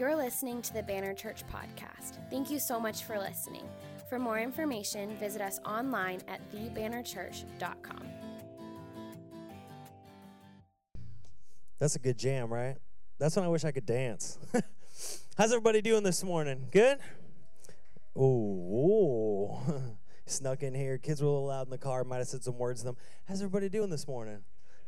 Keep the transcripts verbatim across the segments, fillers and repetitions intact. You're listening to the Banner Church podcast. Thank you so much for listening. For more information, visit us online at the banner church dot com. That's a good jam, right? That's when I wish I could dance. How's everybody doing this morning? Good? Ooh. Snuck in here. Kids were a little loud in the car. Might have said some words to them. How's everybody doing this morning?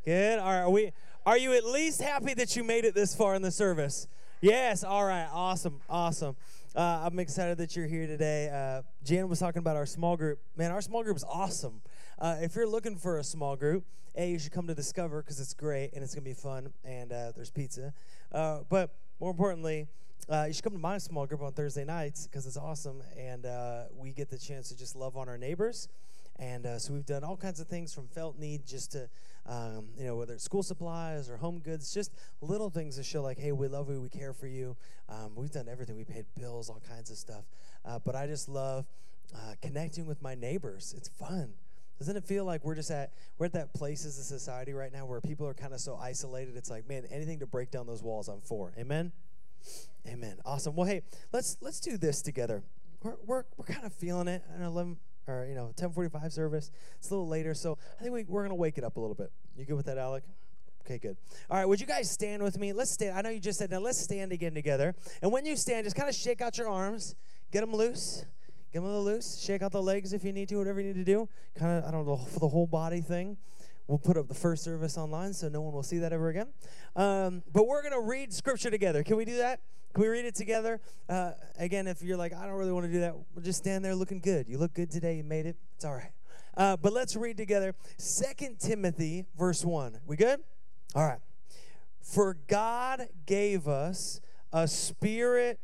Good? All right. Are we? Are you at least happy that you made it this far in the service? Yes. All right. Awesome. Awesome. Uh, I'm excited that you're here today. Uh, Jan was talking about our small group. Man, our small group is awesome. Uh, if you're looking for a small group, A, you should come to Discover because it's great and it's going to be fun, and uh, there's pizza. Uh, but more importantly, Uh, you should come to my small group on Thursday nights because it's awesome, and uh, we get the chance to just love on our neighbors. And uh, so we've done all kinds of things from felt need just to, um, you know, whether it's school supplies or home goods, just little things to show like, hey, we love you, we care for you. Um, we've done everything. We paid bills, all kinds of stuff. Uh, but I just love uh, connecting with my neighbors. It's fun. Doesn't it feel like we're just at we're at that place as a society right now where people are kind of so isolated? It's like, man, anything to break down those walls, I'm for. Amen? Amen. Awesome. Well, hey, let's let's do this together. We're we're, we're kind of feeling it. I don't know, eleven or you know ten forty-five service. It's a little later, so I think we we're gonna wake it up a little bit. You good with that, Alec? Okay, good. All right, would you guys stand with me? Let's stand. I know you just said now. Let's stand again together. And when you stand, just kind of shake out your arms, get them loose, get them a little loose. Shake out the legs if you need to. Whatever you need to do. Kind of I don't know for the whole body thing. We'll put up the first service online so no one will see that ever again. Um, but we're going to read Scripture together. Can we do that? Can we read it together? Uh, again, if you're like, I don't really want to do that, we'll just stand there looking good. You look good today. You made it. It's all right. Uh, but let's read together Second Timothy verse one. We good? All right. For God gave us a spirit.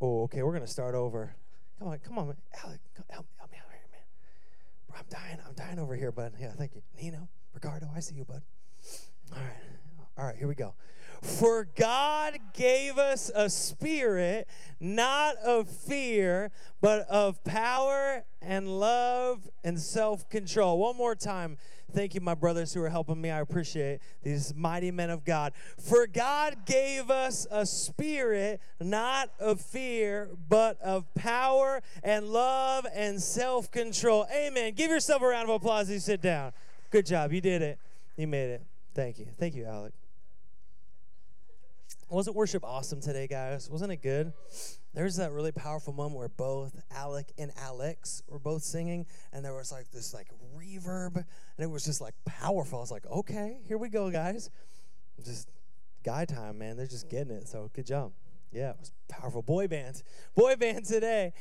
Oh, okay. We're going to start over. Come on. Come on, man. Alec, help me. Help me out. I'm dying. I'm dying over here, bud. Yeah, thank you. Nino, Ricardo, I see you, bud. All right. All right, here we go. For God gave us a spirit not of fear, but of power and love and self-control. One more time. Thank you, my brothers who are helping me. I appreciate these mighty men of God. For God gave us a spirit not of fear, but of power and love and self-control. Amen. Give yourself a round of applause as you sit down. Good job. You did it. You made it. Thank you. Thank you, Alec. Wasn't worship awesome today, guys? Wasn't it good? There's that really powerful moment where both Alec and Alex were both singing, and there was like this like reverb, and it was just like powerful. I was like, okay, here we go, guys. Just guy time, man. They're just getting it, so good job. Yeah, it was powerful. Boy band. Boy band today.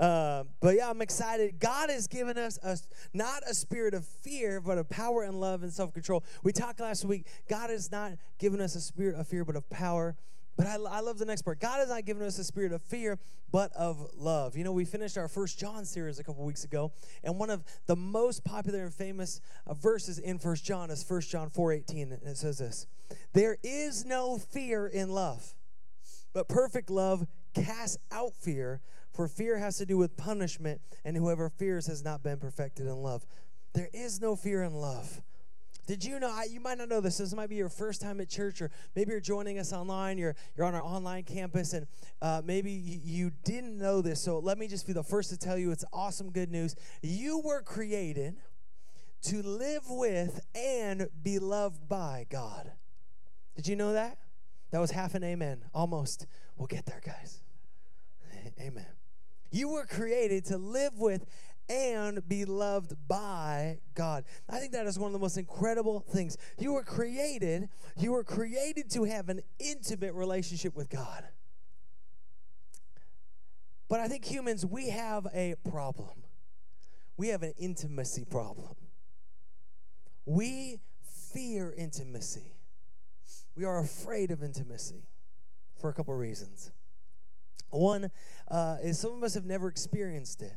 uh, but yeah, I'm excited. God has given us a, not a spirit of fear, but of power and love and self-control. We talked last week. God has not given us a spirit of fear, but of power. But I, I love the next part. God has not given us a spirit of fear, but of love. You know, we finished our First John series a couple weeks ago, and one of the most popular and famous uh, verses in First John is First John four eighteen, and it says this. There is no fear in love. But perfect love casts out fear, for fear has to do with punishment, and whoever fears has not been perfected in love. There is no fear in love. Did you know, I, you might not know this, this might be your first time at church, or maybe you're joining us online, you're you're on our online campus, and uh, maybe you, you didn't know this, so let me just be the first to tell you it's awesome good news. You were created to live with and be loved by God. Did you know that? That was half an amen. Almost. We'll get there, guys. Amen. You were created to live with and be loved by God. I think that is one of the most incredible things. You were created, you were created to have an intimate relationship with God. But I think humans, we have a problem. We have an intimacy problem. We fear intimacy. We are afraid of intimacy for a couple reasons. One uh, is some of us have never experienced it.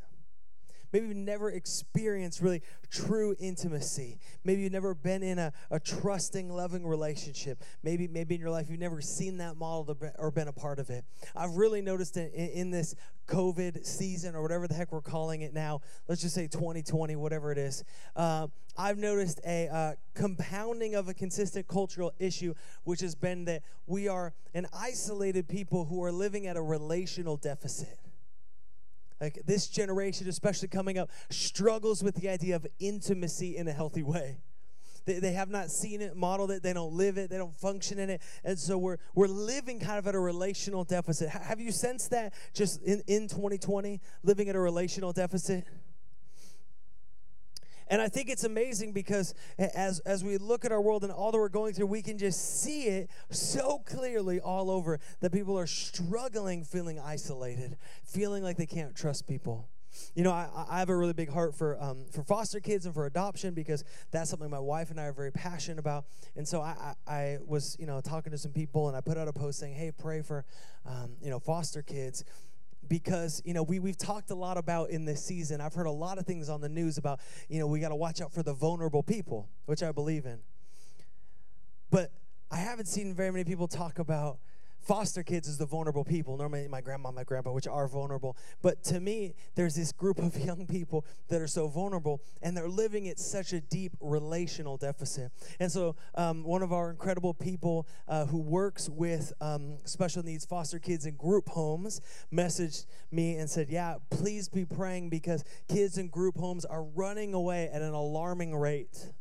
Maybe you've never experienced really true intimacy. Maybe you've never been in a, a trusting, loving relationship. Maybe maybe in your life you've never seen that model or been a part of it. I've really noticed in, in this COVID season, or whatever the heck we're calling it now, let's just say twenty twenty, whatever it is, uh, I've noticed a uh, compounding of a consistent cultural issue, which has been that we are an isolated people who are living at a relational deficit. Like this generation, especially coming up, struggles with the idea of intimacy in a healthy way. They, they have not seen it, modeled it, they don't live it, they don't function in it, and so we're we're living kind of at a relational deficit. H- have you sensed that just in, in twenty twenty, living at a relational deficit? And I think it's amazing because as, as we look at our world and all that we're going through, we can just see it so clearly all over that people are struggling, feeling isolated, feeling like they can't trust people. You know, I, I have a really big heart for um, for foster kids and for adoption, because that's something my wife and I are very passionate about. And so I, I, I was, you know, talking to some people, and I put out a post saying, hey, pray for, um, you know, foster kids. Because, you know, we, we've talked a lot about in this season, I've heard a lot of things on the news about, you know, we got to watch out for the vulnerable people, which I believe in. But I haven't seen very many people talk about foster kids as the vulnerable people. Normally my grandma, my grandpa, which are vulnerable. But to me, there's this group of young people that are so vulnerable, and they're living at such a deep relational deficit. And so um, one of our incredible people uh, who works with um, special needs foster kids in group homes messaged me and said, yeah, please be praying, because kids in group homes are running away at an alarming rate,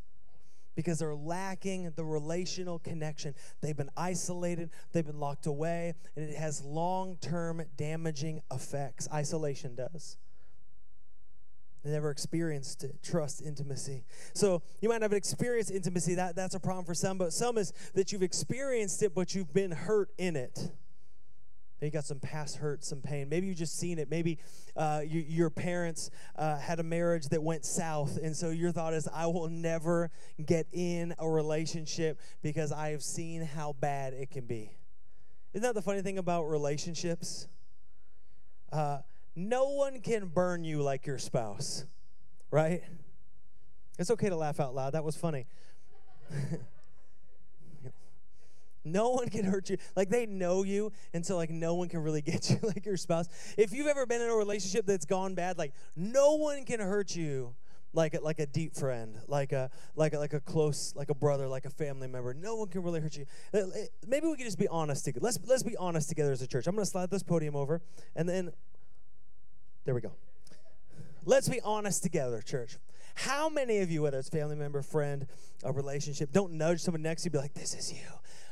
because they're lacking the relational connection. They've been isolated, they've been locked away, and it has long-term damaging effects. Isolation does. They never experienced it. Trust, intimacy. So you might have experienced intimacy. That, that's a problem for some, but some is that you've experienced it, but you've been hurt in it. Maybe you got some past hurt, some pain. Maybe you've just seen it. Maybe uh, you, your parents uh, had a marriage that went south, and so your thought is, I will never get in a relationship because I have seen how bad it can be. Isn't that the funny thing about relationships? Uh, no one can burn you like your spouse, right? It's okay to laugh out loud. That was funny. No one can hurt you. Like, they know you, and so, like, no one can really get you like your spouse. If you've ever been in a relationship that's gone bad, like, no one can hurt you like a, like a deep friend, like a, like a, like a close, like a brother, like a family member. No one can really hurt you. Maybe we can just be honest together. Let's, let's be honest together as a church. I'm going to slide this podium over, and then, there we go. Let's be honest together, church. How many of you, whether it's family member, friend, a relationship, don't nudge someone next to you, be like, this is you.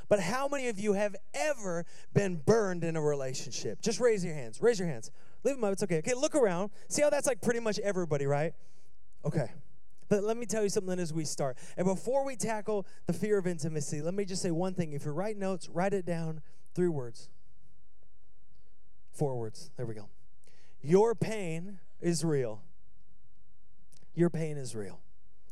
But how many of you have ever been burned in a relationship? Just raise your hands. Raise your hands. Leave them up. It's okay. Okay, look around. See how that's like pretty much everybody, right? Okay. But let me tell you something as we start. And before we tackle the fear of intimacy, let me just say one thing. If you write notes, write it down. Three words. Four words. There we go. Your pain is real. Your pain is real.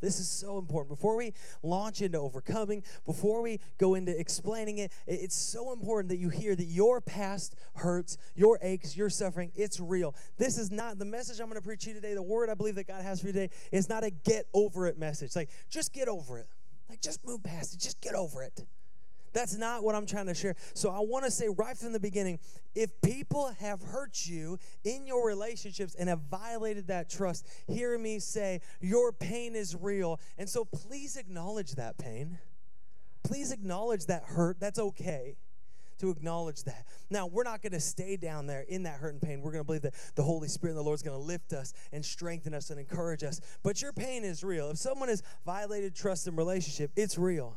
This is so important. Before we launch into overcoming, before we go into explaining it, it's so important that you hear that your past hurts, your aches, your suffering, it's real. This is not the message I'm going to preach you today. The word I believe that God has for you today is not a get over it message. Like, just get over it. Like, just move past it. Just get over it. That's not what I'm trying to share. So I want to say right from the beginning, if people have hurt you in your relationships and have violated that trust, hear me say, your pain is real. And so please acknowledge that pain. Please acknowledge that hurt. That's okay to acknowledge that. Now, we're not going to stay down there in that hurt and pain. We're going to believe that the Holy Spirit and the Lord is going to lift us and strengthen us and encourage us. But your pain is real. If someone has violated trust in relationship, it's real.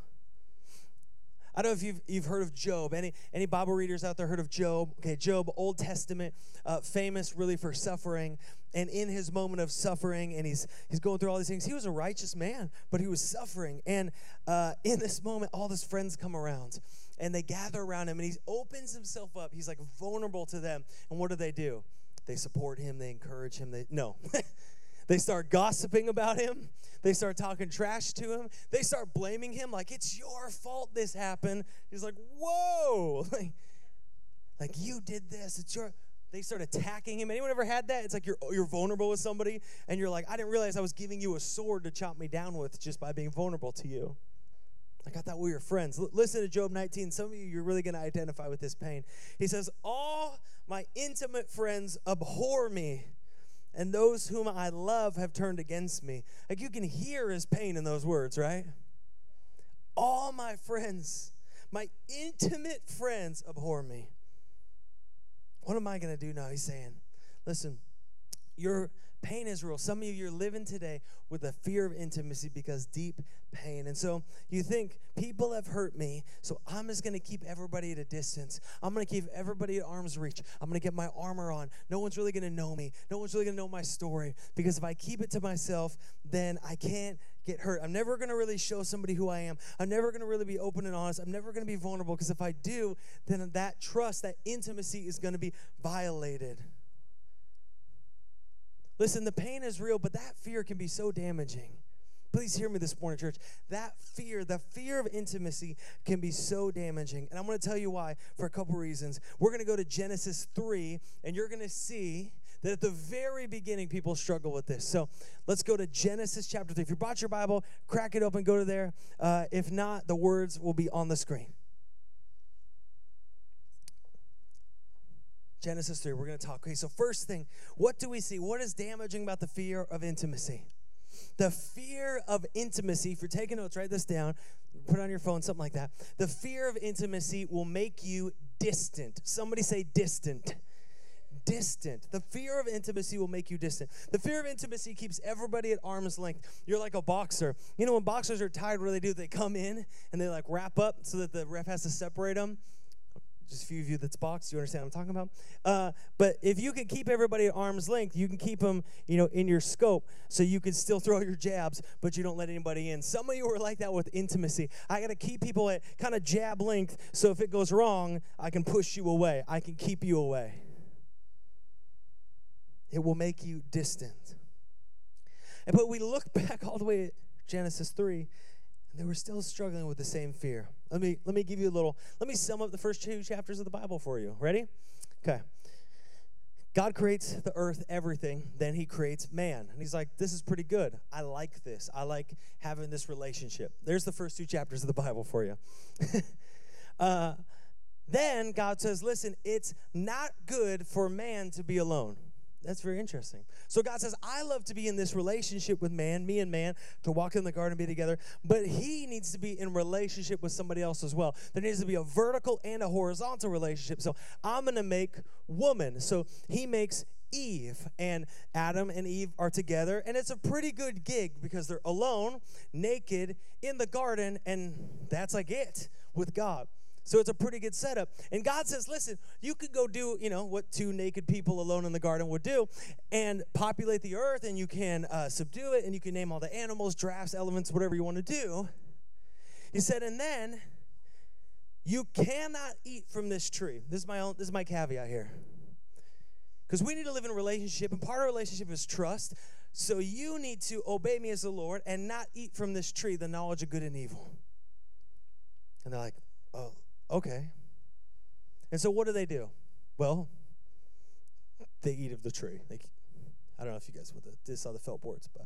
I don't know if you've, you've heard of Job. Any any Bible readers out there heard of Job? Okay, Job, Old Testament, uh, famous really for suffering. And in his moment of suffering, and he's he's going through all these things, he was a righteous man, but he was suffering. And uh, in this moment, all his friends come around, and they gather around him, and he opens himself up. He's like vulnerable to them. And what do they do? They support him. They encourage him. They No. They start gossiping about him. They start talking trash to him. They start blaming him like, it's your fault this happened. He's like, whoa. Like, like you did this. It's your. They start attacking him. Anyone ever had that? It's like you're you're vulnerable with somebody, and you're like, I didn't realize I was giving you a sword to chop me down with just by being vulnerable to you. Like, I thought we were friends. L- listen to Job nineteen. Some of you, you're really going to identify with this pain. He says, all my intimate friends abhor me, and those whom I love have turned against me. Like, you can hear his pain in those words, right? All my friends, my intimate friends abhor me. What am I going to do now? He's saying, listen, your pain is real. Some of you, you're living today with a fear of intimacy because deep pain. And so you think, people have hurt me, so I'm just going to keep everybody at a distance. I'm going to keep everybody at arm's reach. I'm going to get my armor on. No one's really going to know me. No one's really going to know my story, because if I keep it to myself, then I can't get hurt. I'm never going to really show somebody who I am. I'm never going to really be open and honest. I'm never going to be vulnerable, because if I do, then that trust, that intimacy is going to be violated. Listen, the pain is real, but that fear can be so damaging. Please hear me this morning, church. That fear, the fear of intimacy, can be so damaging. And I'm going to tell you why for a couple reasons. We're going to go to Genesis three, and you're going to see that at the very beginning, people struggle with this. So let's go to Genesis chapter three. If you brought your Bible, crack it open, go to there. Uh, if not, the words will be on the screen. Genesis three, we're going to talk. Okay, so first thing, what do we see? What is damaging about the fear of intimacy? The fear of intimacy, if you're taking notes, write this down, put it on your phone, something like that. The fear of intimacy will make you distant. Somebody say distant. Distant. The fear of intimacy will make you distant. The fear of intimacy keeps everybody at arm's length. You're like a boxer. You know, when boxers are tired, what do they do? They come in and they like wrap up so that the ref has to separate them. Just a few of you that's boxed, you understand what I'm talking about? Uh, but if you can keep everybody at arm's length, you can keep them, you know, in your scope, so you can still throw your jabs, but you don't let anybody in. Some of you are like that with intimacy. I got to keep people at kind of jab length, so if it goes wrong, I can push you away. I can keep you away. It will make you distant. And, but we look back all the way at Genesis three, they were still struggling with the same fear. Let me let me give you a little, let me sum up the first two chapters of the Bible for you. Ready? Okay. God creates the earth, everything, then he creates man. And he's like, this is pretty good. I like this. I like having this relationship. There's the first two chapters of the Bible for you. uh, then God says, listen, it's not good for man to be alone. That's very interesting. So God says, I love to be in this relationship with man, me and man, to walk in the garden and be together, but he needs to be in relationship with somebody else as well. There needs to be a vertical and a horizontal relationship. So I'm going to make woman. So he makes Eve, and Adam and Eve are together, and it's a pretty good gig because they're alone, naked, in the garden, and that's like it with God. So it's a pretty good setup. And God says, listen, you could go do, you know, what two naked people alone in the garden would do, and populate the earth, and you can uh, subdue it, and you can name all the animals, drafts, elements, whatever you want to do. He said, and then you cannot eat from this tree. This is my own, this is my caveat here. Because we need to live in a relationship, and part of a relationship is trust. So you need to obey me as the Lord and not eat from this tree, the knowledge of good and evil. And they're like, oh, okay. And so what do they do? Well, they eat of the tree. They, I don't know if you guys the, saw the felt boards, but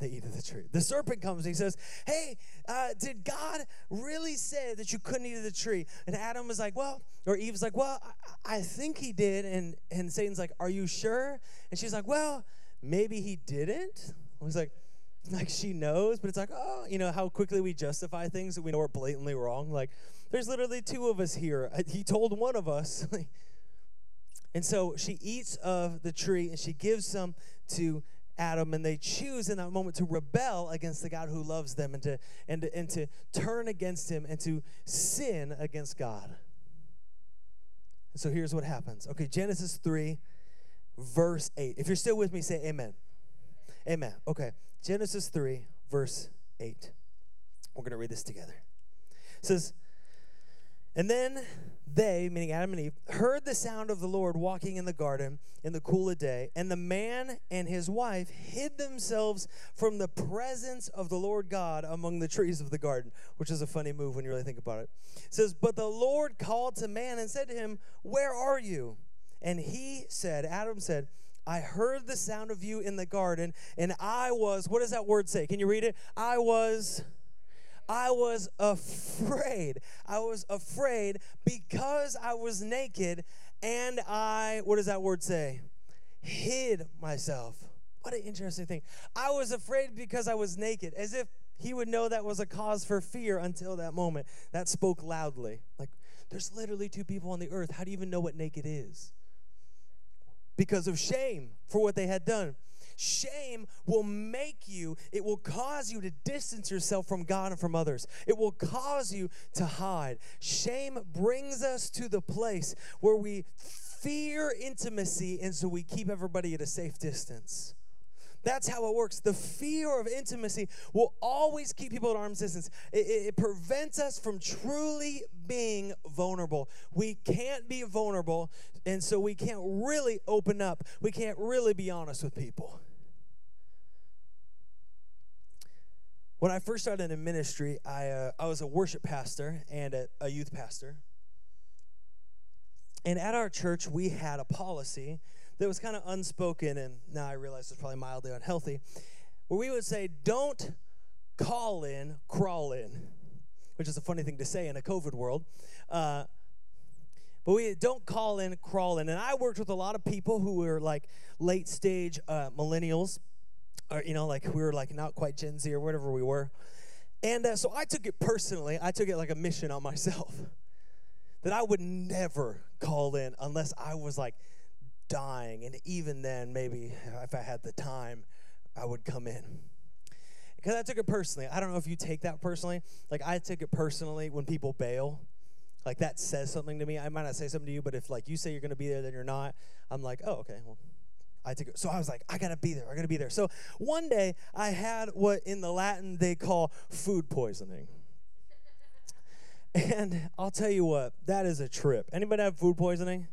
they eat of the tree. The serpent comes and he says, hey, uh, did God really say that you couldn't eat of the tree? And Adam was like, well, or Eve's like, well, I, I think he did. And, and Satan's like, are you sure? And she's like, well, maybe he didn't. I was like, Like, she knows, but it's like, oh, you know, how quickly we justify things that we know are blatantly wrong. Like, there's literally two of us here. He told one of us. And so she eats of the tree, and she gives some to Adam, and they choose in that moment to rebel against the God who loves them and to, and, and to turn against him and to sin against God. And so here's what happens. Okay, Genesis three, verse eight. If you're still with me, say amen. Amen. Okay. Genesis three, verse eight. We're going to read this together. It says, and then they, meaning Adam and Eve, heard the sound of the Lord walking in the garden in the cool of day, and the man and his wife hid themselves from the presence of the Lord God among the trees of the garden, which is a funny move when you really think about it. It says, but the Lord called to man and said to him, where are you? And he said, Adam said, I heard the sound of you in the garden, and I was, what does that word say? Can you read it? I was, I was afraid. I was afraid because I was naked, and I, what does that word say? Hid myself. What an interesting thing. I was afraid because I was naked, as if he would know that was a cause for fear until that moment. That spoke loudly. Like, there's literally two people on the earth. How do you even know what naked is? Because of shame for what they had done. Shame will make you, it will cause you to distance yourself from God and from others. It will cause you to hide. Shame brings us to the place where we fear intimacy, and so we keep everybody at a safe distance. That's how it works. The fear of intimacy will always keep people at arm's distance. It, it, it prevents us from truly being vulnerable. We can't be vulnerable, and so we can't really open up. We can't really be honest with people. When I first started in ministry, I, uh, I was a worship pastor and a, a youth pastor. And at our church, we had a policy that was kind of unspoken, and now I realize it's probably mildly unhealthy, where we would say, don't call in, crawl in, which is a funny thing to say in a COVID world. Uh, but we don't call in, crawl in. And I worked with a lot of people who were like late stage uh, millennials, or, you know, like we were like not quite Gen Z or whatever we were. And uh, so I took it personally. I took it like a mission on myself, that I would never call in unless I was like dying, and even then, maybe if I had the time, I would come in. Because I took it personally. I don't know if you take that personally. Like, I took it personally when people bail. Like, that says something to me. I might not say something to you, but if, like, you say you're going to be there, then you're not, I'm like, oh, okay, well, I took it. So I was like, I got to be there. I got to be there. So one day, I had what in the Latin they call food poisoning. And I'll tell you what, that is a trip. Anybody have food poisoning?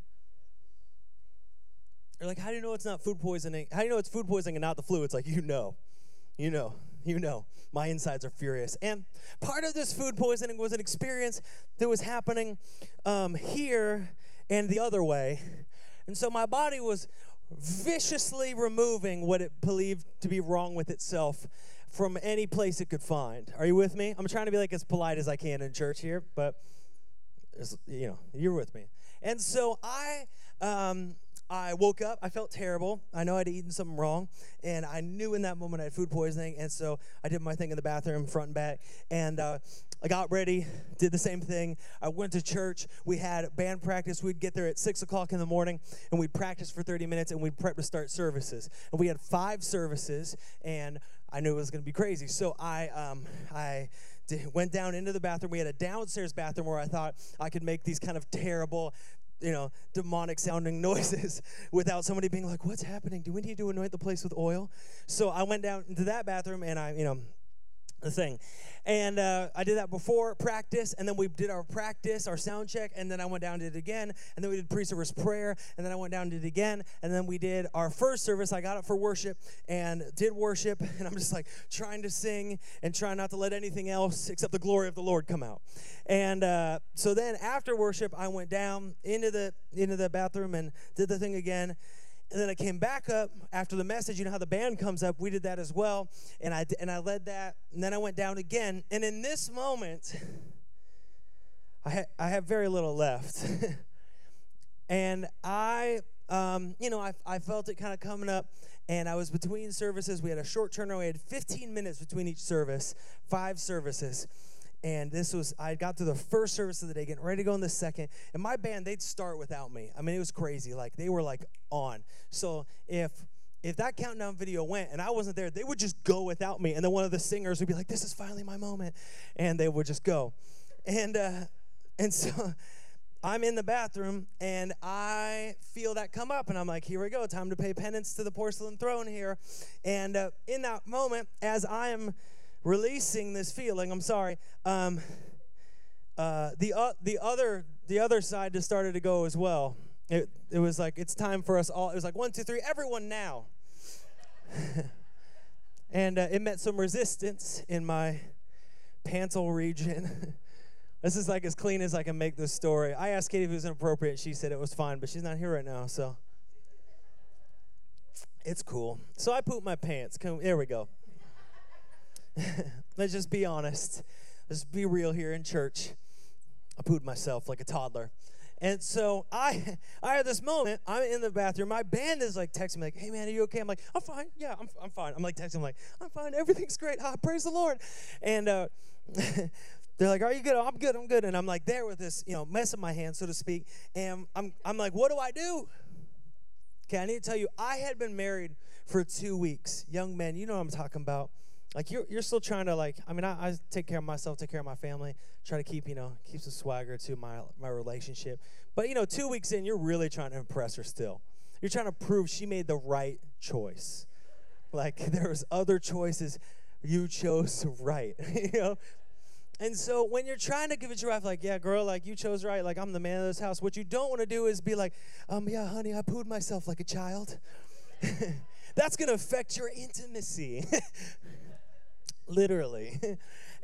You're like, how do you know it's not food poisoning? How do you know it's food poisoning and not the flu? It's like, you know, you know, you know. My insides are furious. And part of this food poisoning was an experience that was happening um, here and the other way. And so my body was viciously removing what it believed to be wrong with itself from any place it could find. Are you with me? I'm trying to be like as polite as I can in church here, but, you know, you're with me. And so I... Um, I woke up, I felt terrible. I know I'd eaten something wrong, and I knew in that moment I had food poisoning, and so I did my thing in the bathroom, front and back, and uh, I got ready, did the same thing. I went to church. We had band practice. We'd get there at six o'clock in the morning, and we'd practice for thirty minutes, and we'd prep to start services. And we had five services, and I knew it was going to be crazy, so I, um, I... did, went down into the bathroom. We had a downstairs bathroom where I thought I could make these kind of terrible, you know, demonic-sounding noises without somebody being like, what's happening? Do we need to anoint the place with oil? So I went down into that bathroom, and I, you know, the thing. And uh, I did that before practice, and then we did our practice, our sound check, and then I went down and did it again, and then we did pre-service prayer, and then I went down and did it again, and then we did our first service. I got up for worship and did worship, and I'm just like trying to sing and trying not to let anything else except the glory of the Lord come out. And uh, so then after worship, I went down into the into the bathroom and did the thing again. And then I came back up after the message. You know how the band comes up? We did that as well, and I, and I led that, and then I went down again. And in this moment, I, ha I have very little left. And I, um, you know, I, I felt it kind of coming up, and I was between services. We had a short turnaround. We had fifteen minutes between each service, five services. And this was, I got through the first service of the day, getting ready to go in the second. And my band, they'd start without me. I mean, it was crazy. Like, they were, like, on. So if if that countdown video went and I wasn't there, they would just go without me. And then one of the singers would be like, this is finally my moment. And they would just go. And, uh, and so I'm in the bathroom, and I feel that come up. And I'm like, here we go. Time to pay penance to the porcelain throne here. And uh, in that moment, as I am releasing this feeling, I'm sorry, um, uh, the, uh, the, other, the other side just started to go as well. It, it was like, it's time for us all. It was like, one, two, three, everyone now. And uh, it met some resistance in my pantal region. This is like as clean as I can make this story. I asked Katie if it was inappropriate. She said it was fine, but she's not here right now, so it's cool. So I pooped my pants. Can, there we go. Let's just be honest. Let's be real here in church. I pooped myself like a toddler. And so I I had this moment. I'm in the bathroom. My band is like texting me like, hey, man, are you okay? I'm like, I'm fine. Yeah, I'm, I'm fine. I'm like texting them like, I'm fine. Everything's great. Ah, praise the Lord. And uh, they're like, are you good? Oh, I'm good. I'm good. And I'm like there with this, you know, mess in my hand, so to speak. And I'm I'm like, what do I do? Okay, I need to tell you, I had been married for two weeks. Young men, you know what I'm talking about. Like, you're, you're still trying to, like, I mean, I, I take care of myself, take care of my family, try to keep, you know, keep some swagger to my, my relationship. But, you know, two weeks in, you're really trying to impress her still. You're trying to prove she made the right choice. Like, there was other choices. You chose right, you know. And so when you're trying to give it your wife, like, yeah, girl, like, you chose right. Like, I'm the man of this house. What you don't want to do is be like, um, yeah, honey, I pooed myself like a child. That's going to affect your intimacy. Literally.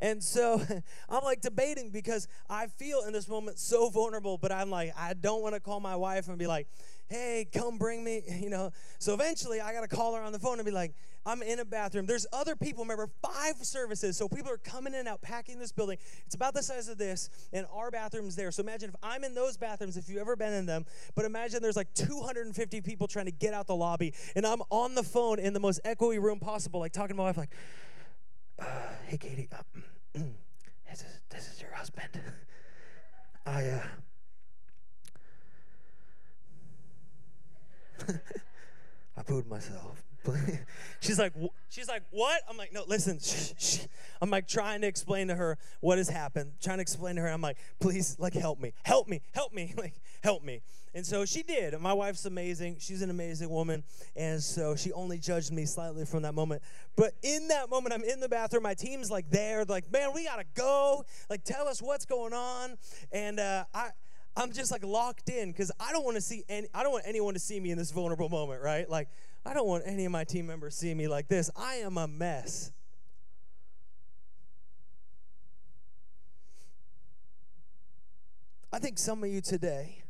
And so I'm like debating because I feel in this moment so vulnerable, but I'm like, I don't want to call my wife and be like, hey, come bring me, you know. So eventually I got to call her on the phone and be like, I'm in a bathroom. There's other people. Remember, five services. So people are coming in and out, packing this building. It's about the size of this, and our bathroom's there. So imagine if I'm in those bathrooms, if you've ever been in them, but imagine there's like two hundred fifty people trying to get out the lobby, and I'm on the phone in the most echoey room possible, like talking to my wife, like, Uh, hey, Katie, uh, this, is, this is your husband. I, uh, I pooed myself. she's like, wh- she's like, what? I'm like, no, listen. Shh, shh. I'm like trying to explain to her what has happened, trying to explain to her. I'm like, please, like, help me, help me, help me, like, help me. And so she did. And my wife's amazing. She's an amazing woman. And so she only judged me slightly from that moment. But in that moment, I'm in the bathroom. My team's like there. They're like, man, we got to go. Like, tell us what's going on. And uh, I, I'm just like locked in because I don't want to see any, I don't want anyone to see me in this vulnerable moment, right? Like, I don't want any of my team members seeing me like this. I am a mess. I think some of you today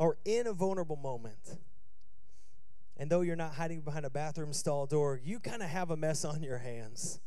are in a vulnerable moment. And though you're not hiding behind a bathroom stall door, you kind of have a mess on your hands.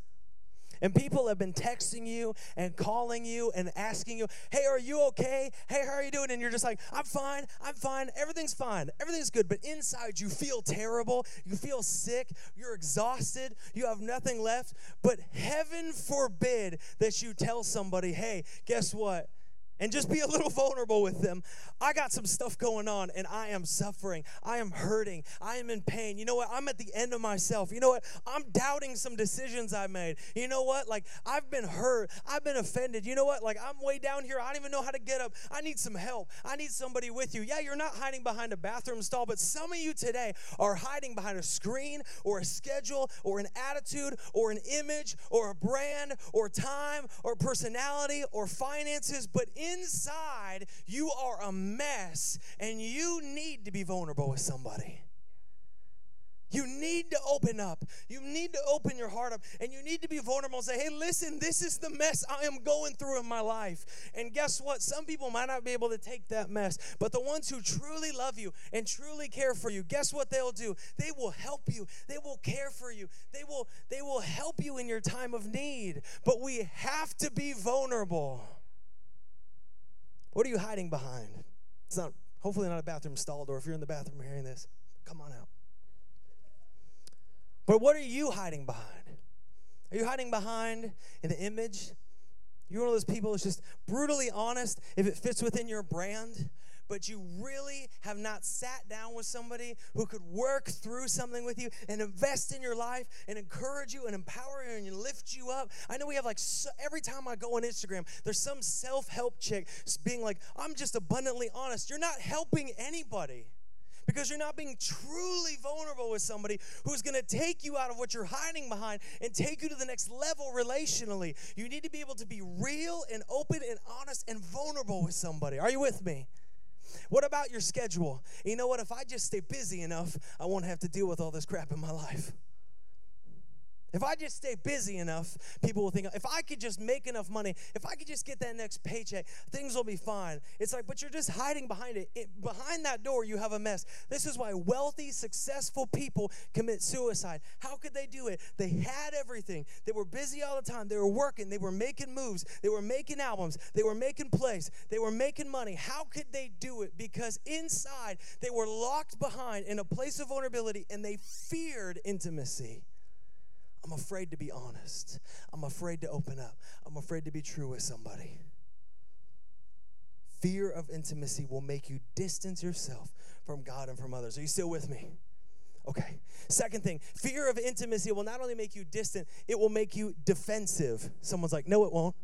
And people have been texting you and calling you and asking you, hey, are you okay? Hey, how are you doing? And you're just like, I'm fine. I'm fine. Everything's fine. Everything's good. But inside you feel terrible. You feel sick. You're exhausted. You have nothing left. But heaven forbid that you tell somebody, hey, guess what? And just be a little vulnerable with them. I got some stuff going on, and I am suffering. I am hurting. I am in pain. You know what? I'm at the end of myself. You know what? I'm doubting some decisions I made. You know what? Like, I've been hurt. I've been offended. You know what? Like, I'm way down here. I don't even know how to get up. I need some help. I need somebody with you. Yeah, you're not hiding behind a bathroom stall, but some of you today are hiding behind a screen or a schedule or an attitude or an image or a brand or time or personality or finances, but in Inside, you are a mess, and you need to be vulnerable with somebody. You need to open up. You need to open your heart up, and you need to be vulnerable and say, hey, listen, this is the mess I am going through in my life. And guess what? Some people might not be able to take that mess, but the ones who truly love you and truly care for you, guess what they'll do? They will help you. They will care for you. They will, they will help you in your time of need, but we have to be vulnerable. What are you hiding behind? It's not, hopefully not a bathroom stall door. If you're in the bathroom hearing this, come on out. But what are you hiding behind? Are you hiding behind an image? You're one of those people who's just brutally honest if it fits within your brand, but you really have not sat down with somebody who could work through something with you and invest in your life and encourage you and empower you and lift you up. I know we have like, so, every time I go on Instagram, there's some self-help chick being like, I'm just abundantly honest. You're not helping anybody because you're not being truly vulnerable with somebody who's going to take you out of what you're hiding behind and take you to the next level relationally. You need to be able to be real and open and honest and vulnerable with somebody. Are you with me? What about your schedule? You know what? If I just stay busy enough, I won't have to deal with all this crap in my life. If I just stay busy enough, people will think, if I could just make enough money, if I could just get that next paycheck, things will be fine. It's like, but you're just hiding behind it. it. Behind that door, you have a mess. This is why wealthy, successful people commit suicide. How could they do it? They had everything. They were busy all the time. They were working. They were making moves. They were making albums. They were making plays. They were making money. How could they do it? Because inside, they were locked behind in a place of vulnerability, and they feared intimacy. I'm afraid to be honest. I'm afraid to open up. I'm afraid to be true with somebody. Fear of intimacy will make you distance yourself from God and from others. Are you still with me? Okay. Second thing, fear of intimacy will not only make you distant, it will make you defensive. Someone's like, no, it won't.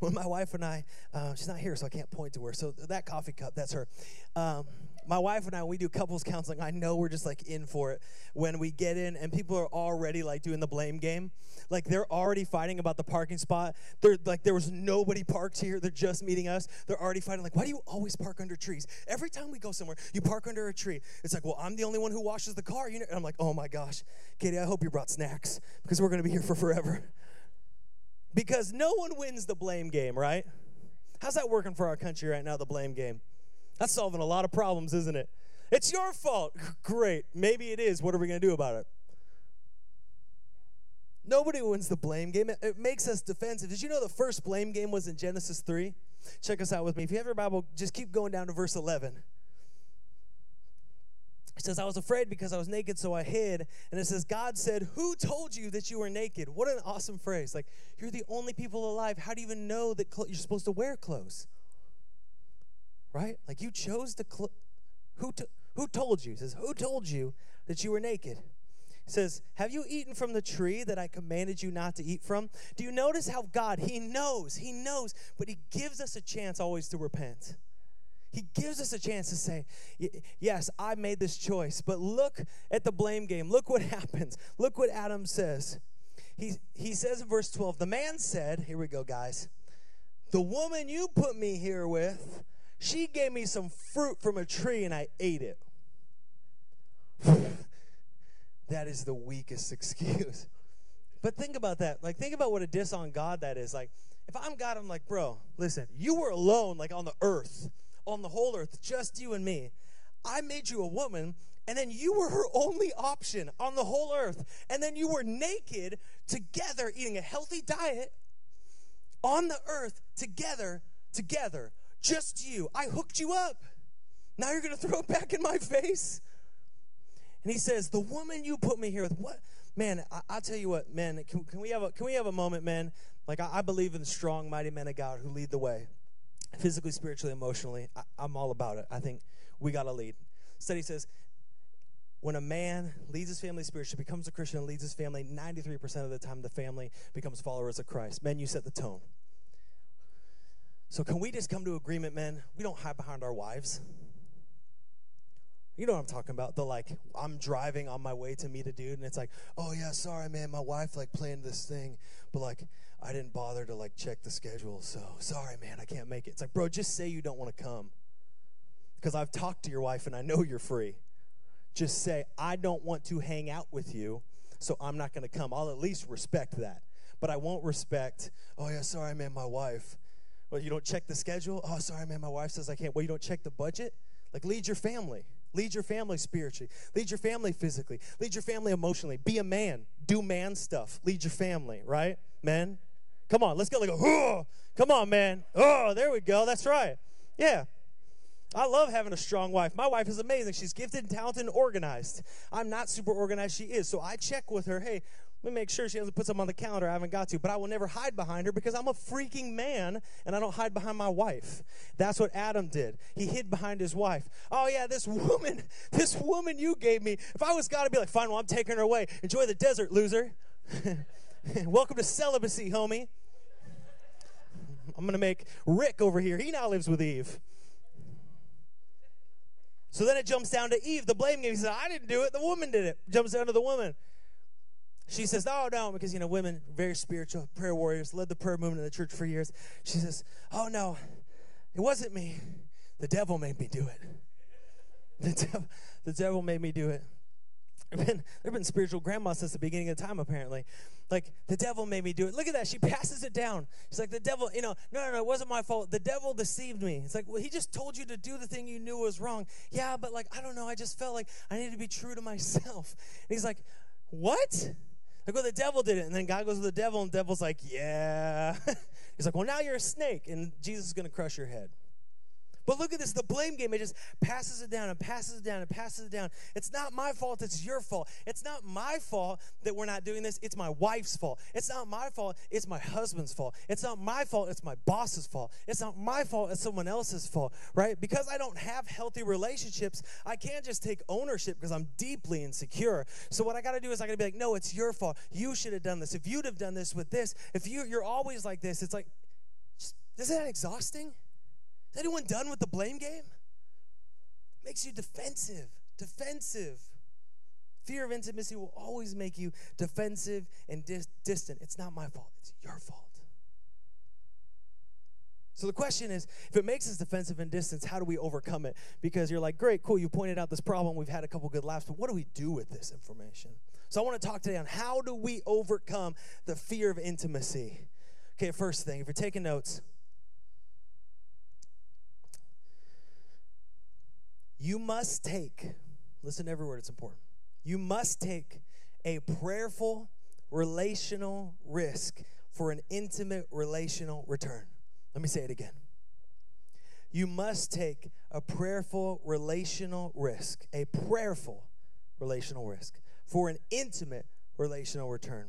When my wife and I, uh, she's not here, so I can't point to her. So that coffee cup, that's her. Um, My wife and I, we do couples counseling. I know we're just, like, in for it when we get in, and people are already, like, doing the blame game. Like, they're already fighting about the parking spot. They're, like, there was nobody parked here. They're just meeting us. They're already fighting, like, why do you always park under trees? Every time we go somewhere, you park under a tree. It's like, well, I'm the only one who washes the car. You know? And I'm like, oh, my gosh. Katie, I hope you brought snacks because we're going to be here for forever. Because no one wins the blame game, right? How's that working for our country right now, the blame game? That's solving a lot of problems, isn't it? It's your fault. Great. Maybe it is. What are we going to do about it? Nobody wins the blame game. It makes us defensive. Did you know the first blame game was in Genesis three? Check us out with me. If you have your Bible, just keep going down to verse eleven. It says, I was afraid because I was naked, so I hid. And it says, God said, who told you that you were naked? What an awesome phrase. Like, you're the only people alive. How do you even know that cl- you're supposed to wear clothes? Right? Like, you chose to, cl- who to- who told you? It says, who told you that you were naked? It says, have you eaten from the tree that I commanded you not to eat from? Do you notice how God, he knows, he knows, but he gives us a chance always to repent. He gives us a chance to say, yes, I made this choice, but look at the blame game. Look what happens. Look what Adam says. He, he says in verse twelve, the man said, here we go, guys, the woman you put me here with, she gave me some fruit from a tree, and I ate it. That is the weakest excuse. But think about that. Like, think about what a diss on God that is. Like, if I'm God, I'm like, bro, listen, you were alone, like, on the earth, on the whole earth, just you and me. I made you a woman, and then you were her only option on the whole earth. And then you were naked together, eating a healthy diet on the earth together, together. Just you. I hooked you up. Now you're going to throw it back in my face? And he says, the woman you put me here with, what? Man, I, I'll tell you what, man, can, can, we have a, can we have a moment, man? Like, I, I believe in strong, mighty men of God who lead the way. Physically, spiritually, emotionally, I, I'm all about it. I think we got to lead. Study says, when a man leads his family spiritually, becomes a Christian and leads his family, ninety-three percent of the time the family becomes followers of Christ. Men, you set the tone. So can we just come to agreement, men? We don't hide behind our wives. You know what I'm talking about. The, like, I'm driving on my way to meet a dude, and it's like, oh, yeah, sorry, man. My wife, like, planned this thing, but, like, I didn't bother to, like, check the schedule, so sorry, man, I can't make it. It's like, bro, just say you don't want to come because I've talked to your wife, and I know you're free. Just say, I don't want to hang out with you, so I'm not going to come. I'll at least respect that, but I won't respect, oh, yeah, sorry, man, my wife. Well, you don't check the schedule? Oh, sorry, man, my wife says I can't. Well, you don't check the budget? Like, lead your family. Lead your family spiritually. Lead your family physically. Lead your family emotionally. Be a man. Do man stuff. Lead your family, right? Men? Come on, let's go. Like, oh, come on, man. Oh, there we go. That's right. Yeah. I love having a strong wife. My wife is amazing. She's gifted, talented, and organized. I'm not super organized. She is. So I check with her, hey, let me make sure she doesn't put something on the calendar I haven't got to. But I will never hide behind her because I'm a freaking man, and I don't hide behind my wife. That's what Adam did. He hid behind his wife. Oh, yeah, this woman, this woman you gave me. If I was God, I'd be like, fine, well, I'm taking her away. Enjoy the desert, loser. Welcome to celibacy, homie. I'm going to make Rick over here. He now lives with Eve. So then it jumps down to Eve, the blame game. He says, I didn't do it. The woman did it. Jumps down to the woman. She says, oh, no, because, you know, women, very spiritual, prayer warriors, led the prayer movement in the church for years. She says, oh, no, it wasn't me. The devil made me do it. The devil, the devil made me do it. There have been, been spiritual grandmas since the beginning of time, apparently. Like, the devil made me do it. Look at that. She passes it down. She's like, the devil, you know, no, no, no, it wasn't my fault. The devil deceived me. It's like, well, he just told you to do the thing you knew was wrong. Yeah, but like, I don't know. I just felt like I needed to be true to myself. And he's like, what? Like, well, the devil did it. And then God goes to the devil, and the devil's like, yeah. He's like, well, now you're a snake, and Jesus is going to crush your head. But look at this, the blame game. It just passes it down and passes it down and passes it down. It's not my fault. It's your fault. It's not my fault that we're not doing this. It's my wife's fault. It's not my fault. It's my husband's fault. It's not my fault. It's my boss's fault. It's not my fault. It's someone else's fault, right? Because I don't have healthy relationships, I can't just take ownership because I'm deeply insecure. So what I got to do is I got to be like, no, it's your fault. You should have done this. If you'd have done this with this, if you, you're always like this, it's like, just, isn't that exhausting? Is anyone done with the blame game? Makes you defensive, defensive. Fear of intimacy will always make you defensive and dis- distant. It's not my fault. It's your fault. So the question is, if it makes us defensive and distant, how do we overcome it? Because you're like, great, cool, you pointed out this problem. We've had a couple good laughs, but what do we do with this information? So I want to talk today on how do we overcome the fear of intimacy. Okay, first thing, if you're taking notes, you must take, listen to every word, it's important. You must take a prayerful, relational risk for an intimate relational return. Let me say it again. You must take a prayerful, relational risk, a prayerful relational risk for an intimate relational return.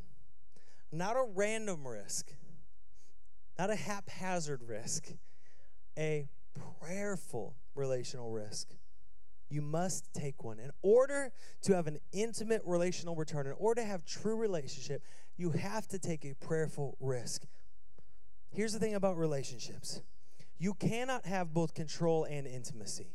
Not a random risk, not a haphazard risk, a prayerful relational risk. You must take one. In order to have an intimate relational return, in order to have true relationship, you have to take a prayerful risk. Here's the thing about relationships. You cannot have both control and intimacy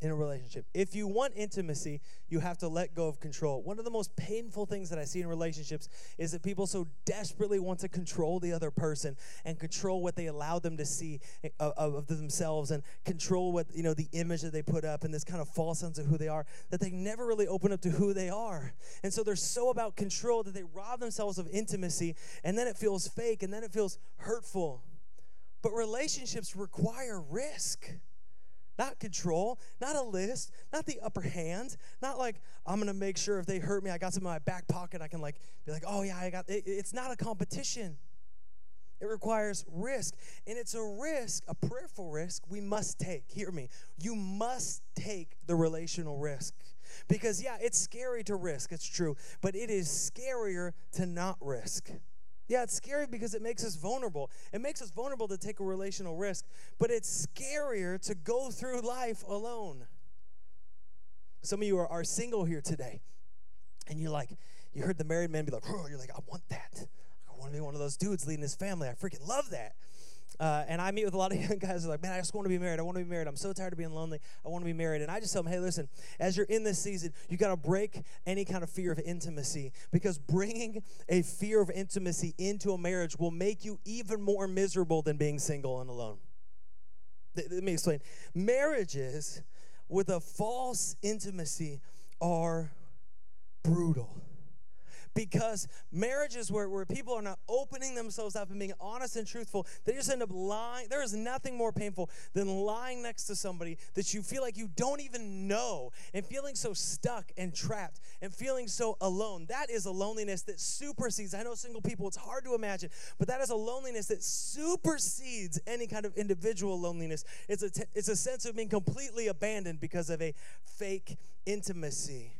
in a relationship. If you want intimacy, you have to let go of control. One of the most painful things that I see in relationships is that people so desperately want to control the other person and control what they allow them to see of, of themselves and control what, you know, the image that they put up and this kind of false sense of who they are that they never really open up to who they are. And so they're so about control that they rob themselves of intimacy, and then it feels fake, and then it feels hurtful. But relationships require risk. Not control, not a list, not the upper hand, not like, I'm going to make sure if they hurt me, I got something in my back pocket, I can like be like, oh yeah, I got it. It's not a competition. It requires risk, and it's a risk, a prayerful risk we must take. Hear me. You must take the relational risk because, yeah, it's scary to risk, it's true, but it is scarier to not risk. Yeah, it's scary because it makes us vulnerable. It makes us vulnerable to take a relational risk, but it's scarier to go through life alone. Some of you are, are single here today, and you're like, you heard the married man be like, oh, you're like, I want that. I want to be one of those dudes leading his family. I freaking love that. Uh, and I meet with a lot of young guys who are like, man, I just want to be married. I want to be married. I'm so tired of being lonely. I want to be married. And I just tell them, hey, listen, as you're in this season, you got to break any kind of fear of intimacy, because bringing a fear of intimacy into a marriage will make you even more miserable than being single and alone. Let me explain. Marriages with a false intimacy are brutal. Because marriages where, where people are not opening themselves up and being honest and truthful, they just end up lying. There is nothing more painful than lying next to somebody that you feel like you don't even know, and feeling so stuck and trapped and feeling so alone. That is a loneliness that supersedes. I know single people, it's hard to imagine, but that is a loneliness that supersedes any kind of individual loneliness. It's a, t- it's a sense of being completely abandoned because of a fake intimacy.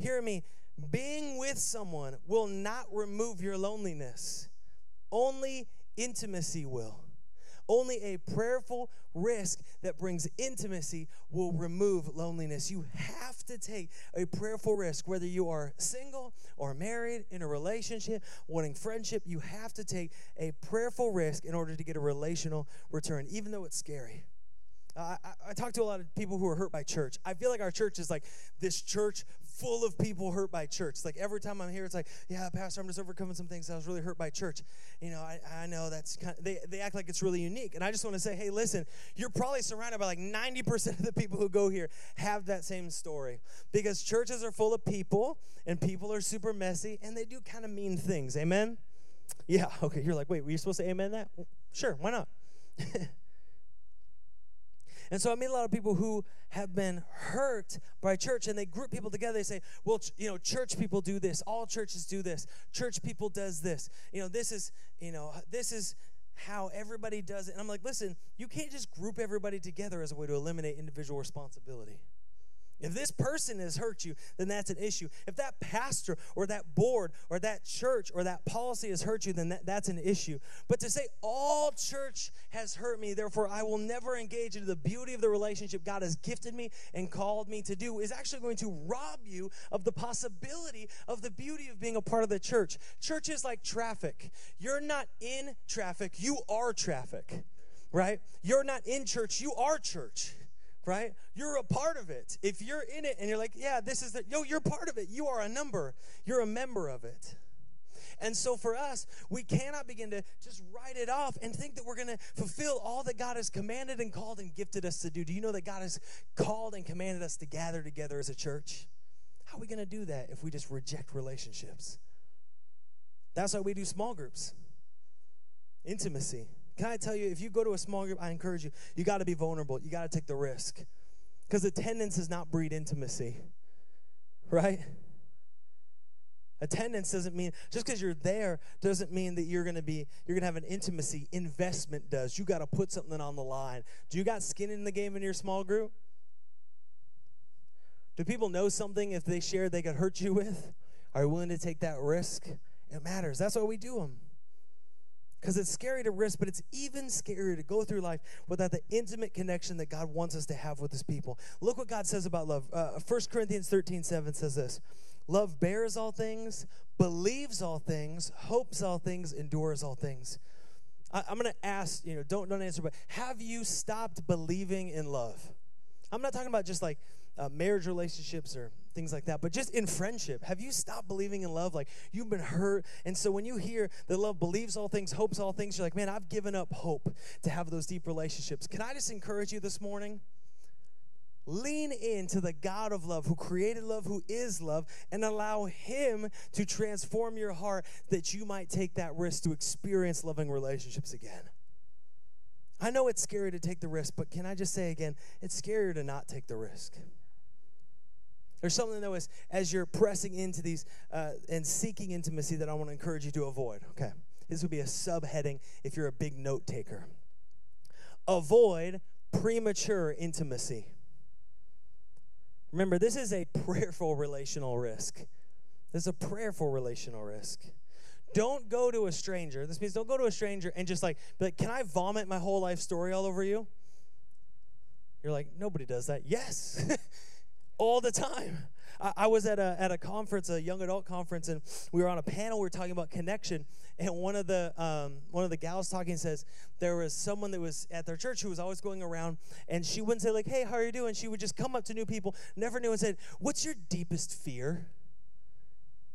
Hear me. Being with someone will not remove your loneliness. Only intimacy will. Only a prayerful risk that brings intimacy will remove loneliness. You have to take a prayerful risk, whether you are single or married, in a relationship, wanting friendship. You have to take a prayerful risk in order to get a relational return, even though it's scary. Uh, I, I talk to a lot of people who are hurt by church. I feel like our church is like this church full of people hurt by church. Like every time I'm here, it's like, yeah, Pastor, I'm just overcoming some things. I was really hurt by church. You know, I, I know that's kind of, they, they act like it's really unique. And I just want to say, hey, listen, you're probably surrounded by like ninety percent of the people who go here have that same story. Because churches are full of people, and people are super messy, and they do kind of mean things. Amen? Yeah, okay. You're like, wait, were you supposed to amen that? Sure, why not? And so I meet a lot of people who have been hurt by church, and they group people together. They say, well, ch- you know, church people do this. All churches do this. Church people does this. You know, this is, you know, this is how everybody does it. And I'm like, listen, you can't just group everybody together as a way to eliminate individual responsibility. If this person has hurt you, then that's an issue. If that pastor or that board or that church or that policy has hurt you, then that, that's an issue. But to say all church has hurt me, therefore I will never engage into the beauty of the relationship God has gifted me and called me to do, is actually going to rob you of the possibility of the beauty of being a part of the church. Church is like traffic. You're not in traffic. You are traffic, right? You're not in church. You are church. Right? You're a part of it. If you're in it and you're like, yeah, this is the, yo, you're part of it. You are a number. You're a member of it. And so for us, we cannot begin to just write it off and think that we're going to fulfill all that God has commanded and called and gifted us to do. Do you know that God has called and commanded us to gather together as a church? How are we going to do that if we just reject relationships? That's why we do small groups. Intimacy. Can I tell you, if you go to a small group, I encourage you, you got to be vulnerable. You got to take the risk. Because attendance does not breed intimacy, right? Attendance doesn't mean, just because you're there doesn't mean that you're going to be, you're going to have an intimacy. Investment does. You got to put something on the line. Do you got skin in the game in your small group? Do people know something if they share they could hurt you with? Are you willing to take that risk? It matters. That's why we do them. Because it's scary to risk, but it's even scarier to go through life without the intimate connection that God wants us to have with his people. Look what God says about love. Uh, First Corinthians thirteen seven says this. Love bears all things, believes all things, hopes all things, endures all things. I, I'm going to ask, you know, don't, don't answer, but have you stopped believing in love? I'm not talking about just like uh, marriage relationships or things like that, but just in friendship. Have you stopped believing in love? Like, you've been hurt, and so when you hear that love believes all things, hopes all things, you're like, man, I've given up hope to have those deep relationships. Can I just encourage you this morning? Lean into the God of love, who created love, who is love, and allow him to transform your heart that you might take that risk to experience loving relationships again. I know it's scary to take the risk, but can I just say again, it's scarier to not take the risk. There's something, though, as, as you're pressing into these uh, and seeking intimacy that I want to encourage you to avoid. Okay, this would be a subheading if you're a big note taker. Avoid premature intimacy. Remember, this is a prayerful relational risk. This is a prayerful relational risk. Don't go to a stranger. This means don't go to a stranger and just like, be like, can I vomit my whole life story all over you? You're like, nobody does that. Yes. All the time. I, I was at a at a conference, a young adult conference, and we were on a panel. We were talking about connection, and one of the um, one of the gals talking says there was someone that was at their church who was always going around, and she wouldn't say like, "Hey, how are you doing?" She would just come up to new people, never knew, and said, "What's your deepest fear?"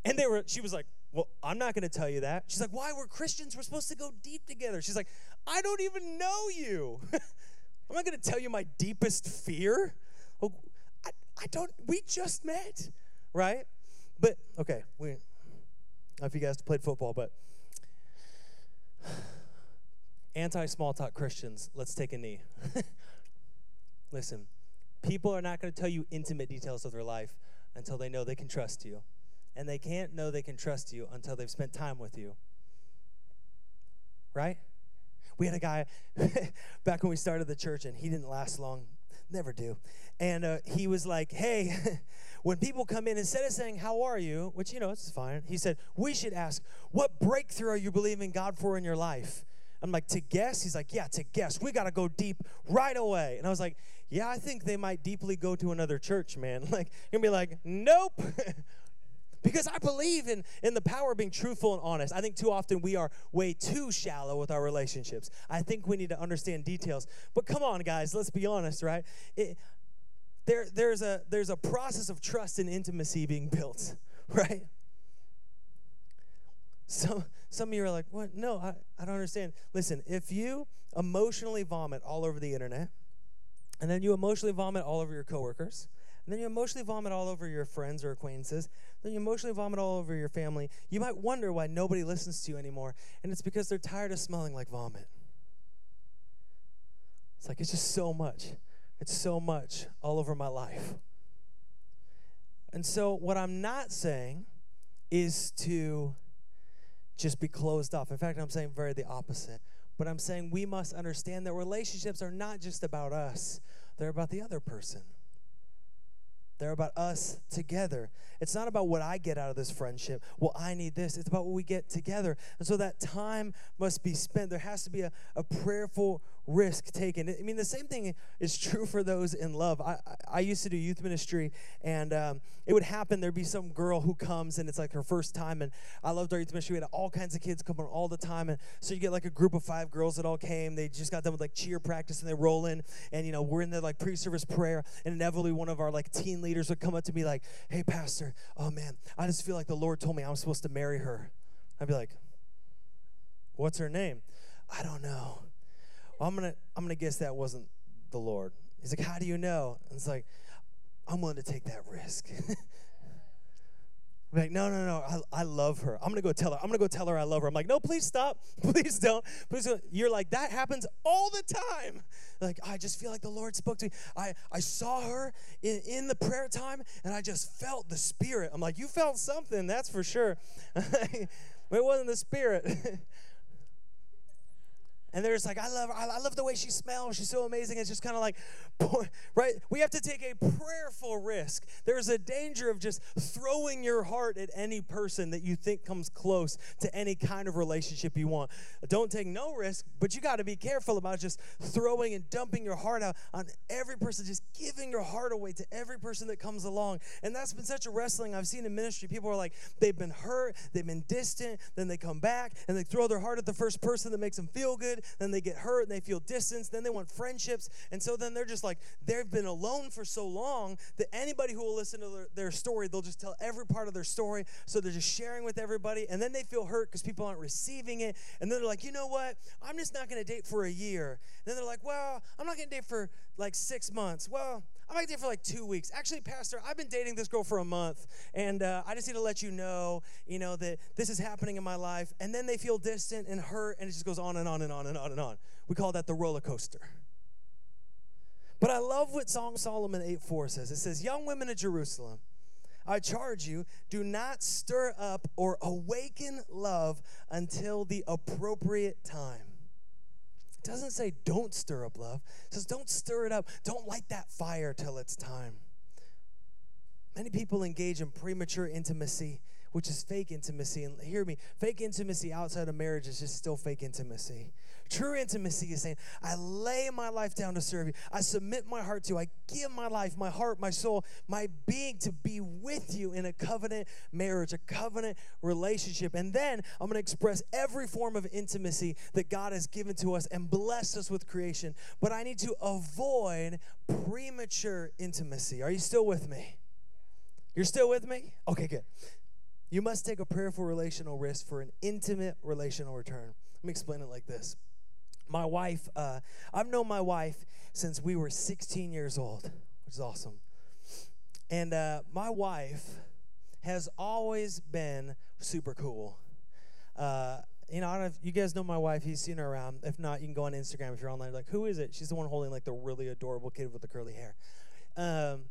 And they were. She was like, "Well, I'm not going to tell you that." She's like, "Why? We're Christians. We're supposed to go deep together." She's like, "I don't even know you. I'm not going to tell you my deepest fear." Oh, I don't, we just met, right? But, okay, we, I don't know if you guys played football, but anti-small talk Christians, let's take a knee. Listen, people are not going to tell you intimate details of their life until they know they can trust you. And they can't know they can trust you until they've spent time with you, right? We had a guy back when we started the church, and he didn't last long. Never do. And uh, he was like, hey, when people come in, instead of saying, how are you, which, you know, it's fine. He said, we should ask, what breakthrough are you believing God for in your life? I'm like, to guess? He's like, yeah, to guess. We got to go deep right away. And I was like, yeah, I think they might deeply go to another church, man. Like, you're going to be like, nope. Because I believe in, in the power of being truthful and honest. I think too often we are way too shallow with our relationships. I think we need to understand details. But come on, guys, let's be honest, right? It, there, there's a there's a process of trust and intimacy being built, right? Some some of you are like, what? No, I, I don't understand. Listen, if you emotionally vomit all over the internet, and then you emotionally vomit all over your coworkers, and then you emotionally vomit all over your friends or acquaintances, then you emotionally vomit all over your family, you might wonder why nobody listens to you anymore, and it's because they're tired of smelling like vomit. It's like, it's just so much. It's so much all over my life. And so what I'm not saying is to just be closed off. In fact, I'm saying very the opposite. But I'm saying we must understand that relationships are not just about us. They're about the other person. They're about us together. It's not about what I get out of this friendship. Well, I need this. It's about what we get together. And so that time must be spent. There has to be a, a prayerful risk taken. I mean, the same thing is true for those in love. I, I used to do youth ministry, and um, it would happen. There'd be some girl who comes, and it's like her first time, and I loved our youth ministry. We had all kinds of kids coming all the time, and so you get like a group of five girls that all came. They just got done with like cheer practice, and they roll in, and, you know, we're in the like pre-service prayer, and inevitably one of our like teen leaders would come up to me like, hey, pastor, oh, man, I just feel like the Lord told me I'm supposed to marry her. I'd be like, what's her name? I don't know. I'm gonna, I'm gonna guess that wasn't the Lord. He's like, how do you know? And it's like, I'm willing to take that risk. I'm like, no, no, no, I, I love her. I'm gonna go tell her. I'm gonna go tell her I love her. I'm like, no, please stop. Please don't. Please don't. You're like, that happens all the time. Like, I just feel like the Lord spoke to me. I, I saw her in, in the prayer time, and I just felt the Spirit. I'm like, you felt something, that's for sure. It wasn't the Spirit. And they're just like, I love her. I love the way she smells. She's so amazing. It's just kind of like, right? We have to take a prayerful risk. There's a danger of just throwing your heart at any person that you think comes close to any kind of relationship you want. Don't take no risk, but you got to be careful about just throwing and dumping your heart out on every person, just giving your heart away to every person that comes along. And that's been such a wrestling I've seen in ministry. People are like, they've been hurt, they've been distant, then they come back, and they throw their heart at the first person that makes them feel good. Then they get hurt and they feel distanced. Then they want friendships. And so then they're just like, they've been alone for so long that anybody who will listen to their, their story, they'll just tell every part of their story. So they're just sharing with everybody. And then they feel hurt because people aren't receiving it. And then they're like, you know what? I'm just not going to date for a year. And then they're like, well, I'm not going to date for like six months. Well, I'm not dating for like two weeks. Actually, Pastor, I've been dating this girl for a month, and uh, I just need to let you know, you know, that this is happening in my life. And then they feel distant and hurt, and it just goes on and on and on and on and on. We call that the roller coaster. But I love what Song of Solomon eight four says. It says, young women of Jerusalem, I charge you, do not stir up or awaken love until the appropriate time. It doesn't say don't stir up love. It says don't stir it up. Don't light that fire till it's time. Many people engage in premature intimacy, which is fake intimacy. And hear me, fake intimacy outside of marriage is just still fake intimacy. True intimacy is saying, I lay my life down to serve you. I submit my heart to you. I give my life, my heart, my soul, my being to be with you in a covenant marriage, a covenant relationship. And then I'm going to express every form of intimacy that God has given to us and blessed us with creation. But I need to avoid premature intimacy. Are you still with me? You're still with me? Okay, good. You must take a prayerful relational risk for an intimate relational return. Let me explain it like this. My wife, uh, I've known my wife since we were sixteen years old, which is awesome. And uh, my wife has always been super cool. Uh, you know, I don't know if you guys know my wife. You've seen her around. If not, you can go on Instagram if you're online. Like, who is it? She's the one holding, like, the really adorable kid with the curly hair. Um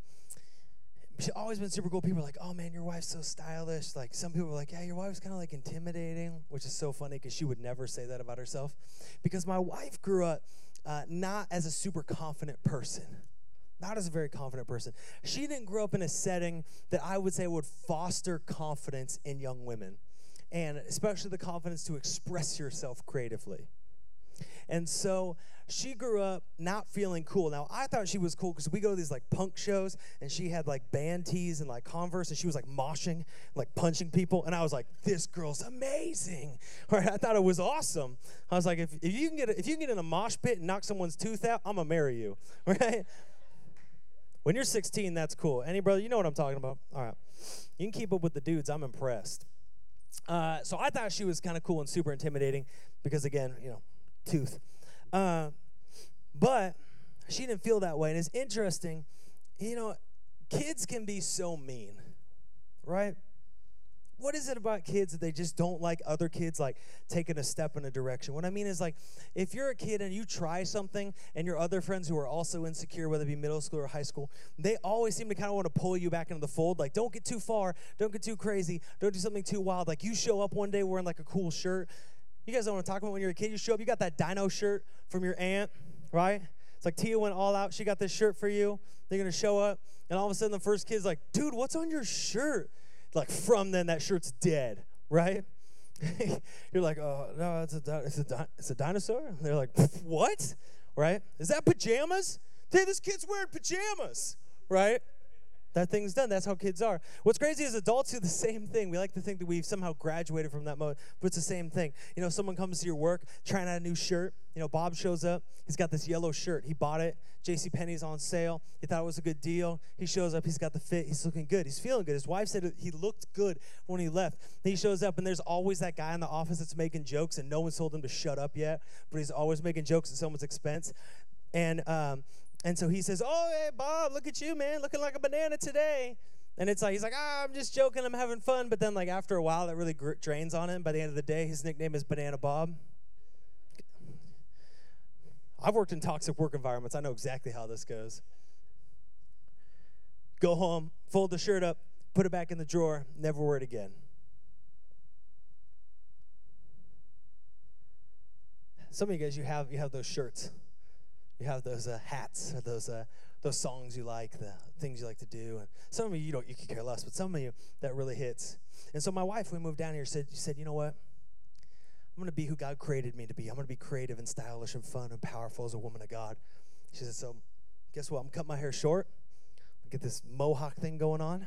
She's always been super cool. People are like, oh, man, your wife's so stylish. Like, some people are like, yeah, your wife's kind of, like, intimidating, which is so funny because she would never say that about herself. Because my wife grew up uh, not as a super confident person, not as a very confident person. She didn't grow up in a setting that I would say would foster confidence in young women, and especially the confidence to express yourself creatively. And so she grew up not feeling cool. Now, I thought she was cool because we go to these, like, punk shows, and she had, like, band tees and, like, Converse, and she was, like, moshing, like, punching people. And I was like, this girl's amazing. All right, I thought it was awesome. I was like, if, if, you can get a, if you can get in a mosh pit and knock someone's tooth out, I'm going to marry you, right? When you're sixteen, that's cool. Any brother, you know what I'm talking about. All right. You can keep up with the dudes. I'm impressed. Uh, so I thought she was kind of cool and super intimidating because, again, you know, tooth. Uh, but she didn't feel that way. And it's interesting, you know, kids can be so mean, right? What is it about kids that they just don't like other kids, like, taking a step in a direction? What I mean is, like, if you're a kid and you try something and your other friends who are also insecure, whether it be middle school or high school, they always seem to kind of want to pull you back into the fold. Like, don't get too far. Don't get too crazy. Don't do something too wild. Like, you show up one day wearing, like, a cool shirt. You guys don't want to talk about when you're a kid. You show up. You got that dino shirt from your aunt, right? It's like Tia went all out. She got this shirt for you. They're going to show up, and all of a sudden the first kid's like, dude, what's on your shirt? Like, from then, that shirt's dead, right? You're like, oh, no, it's a, it's a, di- it's a dinosaur? And they're like, what? Right? Is that pajamas? Hey, this kid's wearing pajamas, right? That thing's done. That's how kids are. What's crazy is adults do the same thing. We like to think that we've somehow graduated from that mode, but it's the same thing. You know, someone comes to your work trying out a new shirt. You know, Bob shows up. He's got this yellow shirt. He bought it. JCPenney's on sale. He thought it was a good deal. He shows up. He's got the fit. He's looking good. He's feeling good. His wife said he looked good when he left. He shows up, and there's always that guy in the office that's making jokes, and no one's told him to shut up yet, but he's always making jokes at someone's expense. And, um... And so he says, oh, hey, Bob, look at you, man, looking like a banana today. And it's like, he's like, ah, I'm just joking, I'm having fun. But then, like, after a while, that really gr- drains on him. By the end of the day, his nickname is Banana Bob. I've worked in toxic work environments. I know exactly how this goes. Go home, fold the shirt up, put it back in the drawer, never wear it again. Some of you guys, you have you have those shirts. You have those uh, hats, or those uh, those songs you like, the things you like to do. And some of you, you don't, you can care less, but some of you, that really hits. And so my wife, when we moved down here, said, she said, you know what? I'm going to be who God created me to be. I'm going to be creative and stylish and fun and powerful as a woman of God. She said, so guess what? I'm going to cut my hair short. I'm going to get this mohawk thing going on. I'm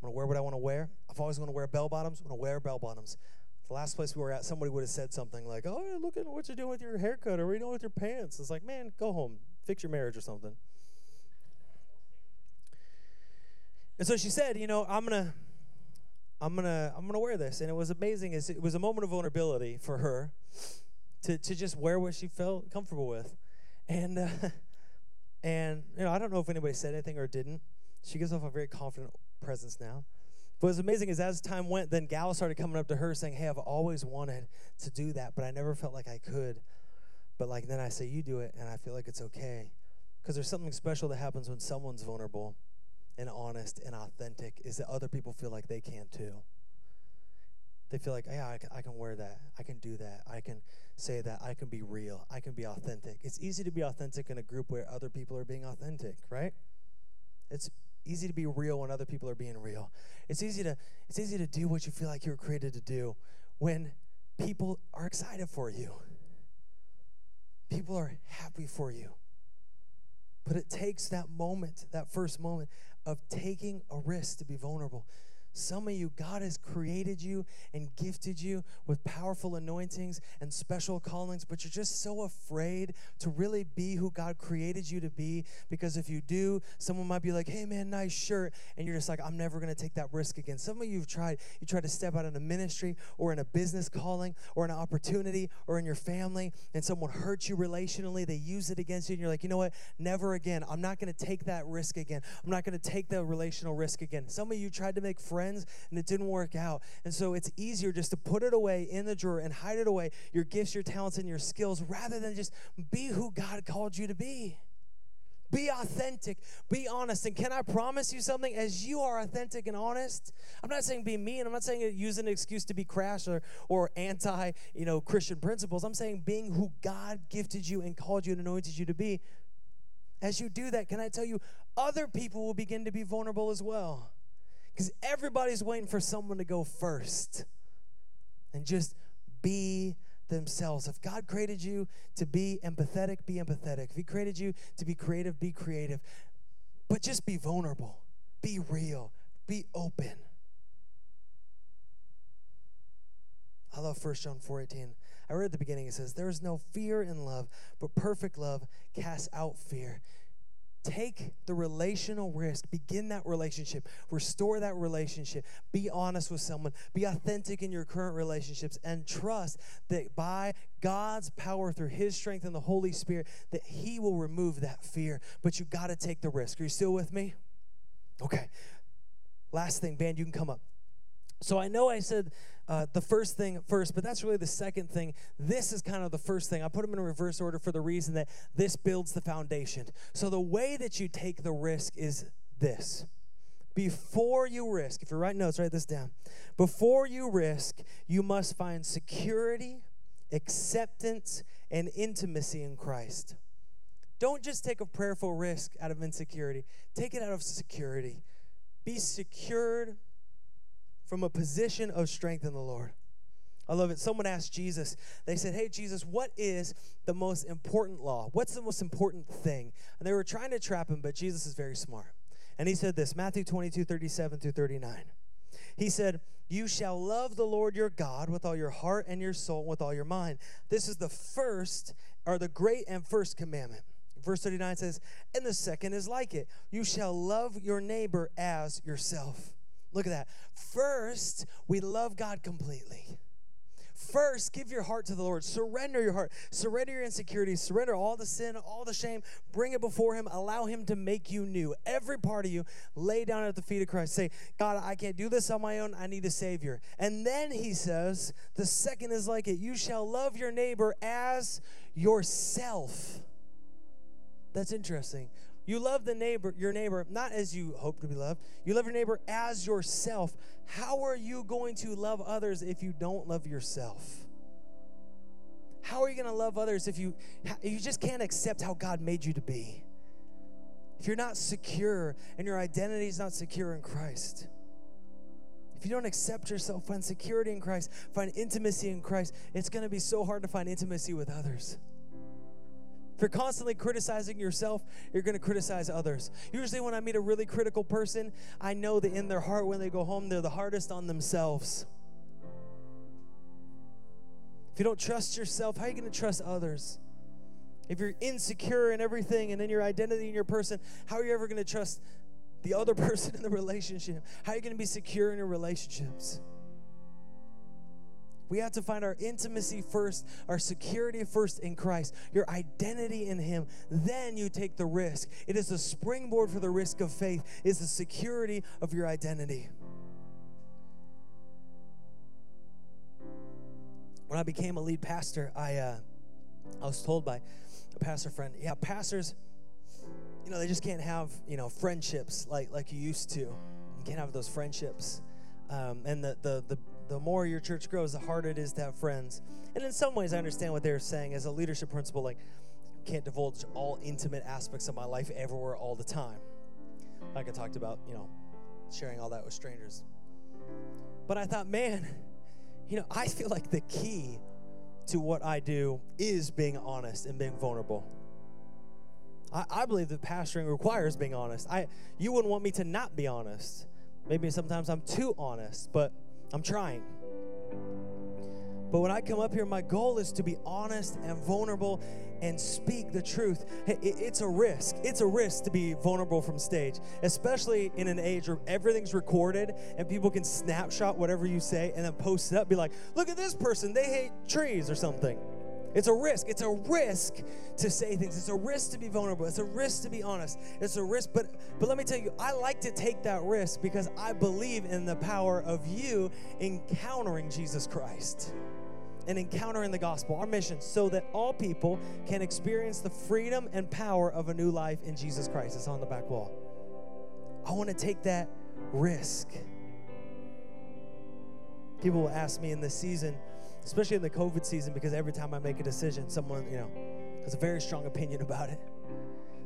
going to wear what I want to wear. I've always wanted to wear bell-bottoms. I'm going to wear bell-bottoms. The last place we were at, somebody would have said something like, oh, look at what you're doing with your haircut, or what you're doing with your pants. It's like, man, go home, fix your marriage or something. And so she said, you know, I'm gonna, I'm gonna, I'm gonna wear this. And it was amazing. It was a moment of vulnerability for her to to just wear what she felt comfortable with. And uh, and you know, I don't know if anybody said anything or didn't. She gives off a very confident presence now. But what's amazing is as time went, then gals started coming up to her saying, hey, I've always wanted to do that, but I never felt like I could. But like then I say, you do it, and I feel like it's okay. Because there's something special that happens when someone's vulnerable and honest and authentic, is that other people feel like they can too. They feel like, yeah, I can wear that. I can do that. I can say that. I can be real. I can be authentic. It's easy to be authentic in a group where other people are being authentic, right? It's easy to be real when other people are being real. It's easy to it's easy to do what you feel like you were created to do when people are excited for you. People are happy for you. But it takes that moment, that first moment of taking a risk to be vulnerable. Some of you, God has created you and gifted you with powerful anointings and special callings, but you're just so afraid to really be who God created you to be, because if you do, someone might be like, hey, man, nice shirt, and you're just like, I'm never going to take that risk again. Some of you have tried. You tried to step out in a ministry or in a business calling or an opportunity or in your family, and someone hurt you relationally. They use it against you, and you're like, you know what, never again. I'm not going to take that risk again. I'm not going to take that relational risk again. Some of you tried to make friends. Friends, and it didn't work out. And so it's easier just to put it away in the drawer and hide it away, your gifts, your talents, and your skills, rather than just be who God called you to be. Be authentic. Be honest. And can I promise you something? As you are authentic and honest, I'm not saying be mean. I'm not saying use an excuse to be crass or, or anti, you know, Christian principles. I'm saying being who God gifted you and called you and anointed you to be. As you do that, can I tell you, other people will begin to be vulnerable as well. Because everybody's waiting for someone to go first and just be themselves. If God created you to be empathetic, be empathetic. If He created you to be creative, be creative. But just be vulnerable. Be real. Be open. I love First John four eighteen. I read at the beginning, it says, there is no fear in love, but perfect love casts out fear. Take the relational risk. Begin that relationship. Restore that relationship. Be honest with someone. Be authentic in your current relationships, and trust that by God's power, through His strength and the Holy Spirit, that He will remove that fear. But you got to take the risk. Are you still with me? Okay. Last thing, band, you can come up. So I know I said uh, the first thing first, but that's really the second thing. This is kind of the first thing. I put them in reverse order for the reason that this builds the foundation. So the way that you take the risk is this. Before you risk, if you're writing notes, write this down. Before you risk, you must find security, acceptance, and intimacy in Christ. Don't just take a prayerful risk out of insecurity. Take it out of security. Be secured from a position of strength in the Lord. I love it. Someone asked Jesus, they said, hey, Jesus, what is the most important law? What's the most important thing? And they were trying to trap him, but Jesus is very smart. And he said this, Matthew twenty-two, thirty-seven through thirty-nine. He said, you shall love the Lord your God with all your heart and your soul, with all your mind. This is the first, or the great and first commandment. Verse thirty-nine says, and the second is like it. You shall love your neighbor as yourself. Look at that. First, we love God completely. First, give your heart to the Lord. Surrender your heart. Surrender your insecurities. Surrender all the sin, all the shame. Bring it before Him. Allow Him to make you new. Every part of you, lay down at the feet of Christ. Say, God, I can't do this on my own. I need a Savior. And then He says, the second is like it. You shall love your neighbor as yourself. That's interesting. You love the neighbor, your neighbor, not as you hope to be loved. You love your neighbor as yourself. How are you going to love others if you don't love yourself? How are you going to love others if you you just can't accept how God made you to be? If you're not secure and your identity is not secure in Christ. If you don't accept yourself, find security in Christ, find intimacy in Christ. It's going to be so hard to find intimacy with others. If you're constantly criticizing yourself, you're going to criticize others. Usually when I meet a really critical person, I know that in their heart when they go home, they're the hardest on themselves. If you don't trust yourself, how are you going to trust others? If you're insecure in everything and in your identity and your person, how are you ever going to trust the other person in the relationship? How are you going to be secure in your relationships? We have to find our intimacy first, our security first in Christ, your identity in Him. Then you take the risk. It is the springboard for the risk of faith. It's the security of your identity. When I became a lead pastor, I uh, I was told by a pastor friend, yeah, pastors, you know, they just can't have, you know, friendships like like you used to. You can't have those friendships. Um, and the the the The more your church grows, the harder it is to have friends. And in some ways, I understand what they're saying as a leadership principle, like, can't divulge all intimate aspects of my life everywhere all the time. Like I talked about, you know, sharing all that with strangers. But I thought, man, you know, I feel like the key to what I do is being honest and being vulnerable. I, I believe that pastoring requires being honest. I, you wouldn't want me to not be honest. Maybe sometimes I'm too honest, but I'm trying. But when I come up here, my goal is to be honest and vulnerable and speak the truth. It's a risk. It's a risk to be vulnerable from stage, especially in an age where everything's recorded and people can snapshot whatever you say and then post it up, be like, look at this person, they hate trees or something. It's a risk. It's a risk to say things. It's a risk to be vulnerable. It's a risk to be honest. It's a risk. But but let me tell you, I like to take that risk because I believe in the power of you encountering Jesus Christ and encountering the gospel, our mission, so that all people can experience the freedom and power of a new life in Jesus Christ. It's on the back wall. I want to take that risk. People will ask me in this season, especially in the COVID season, because every time I make a decision, someone, you know, has a very strong opinion about it.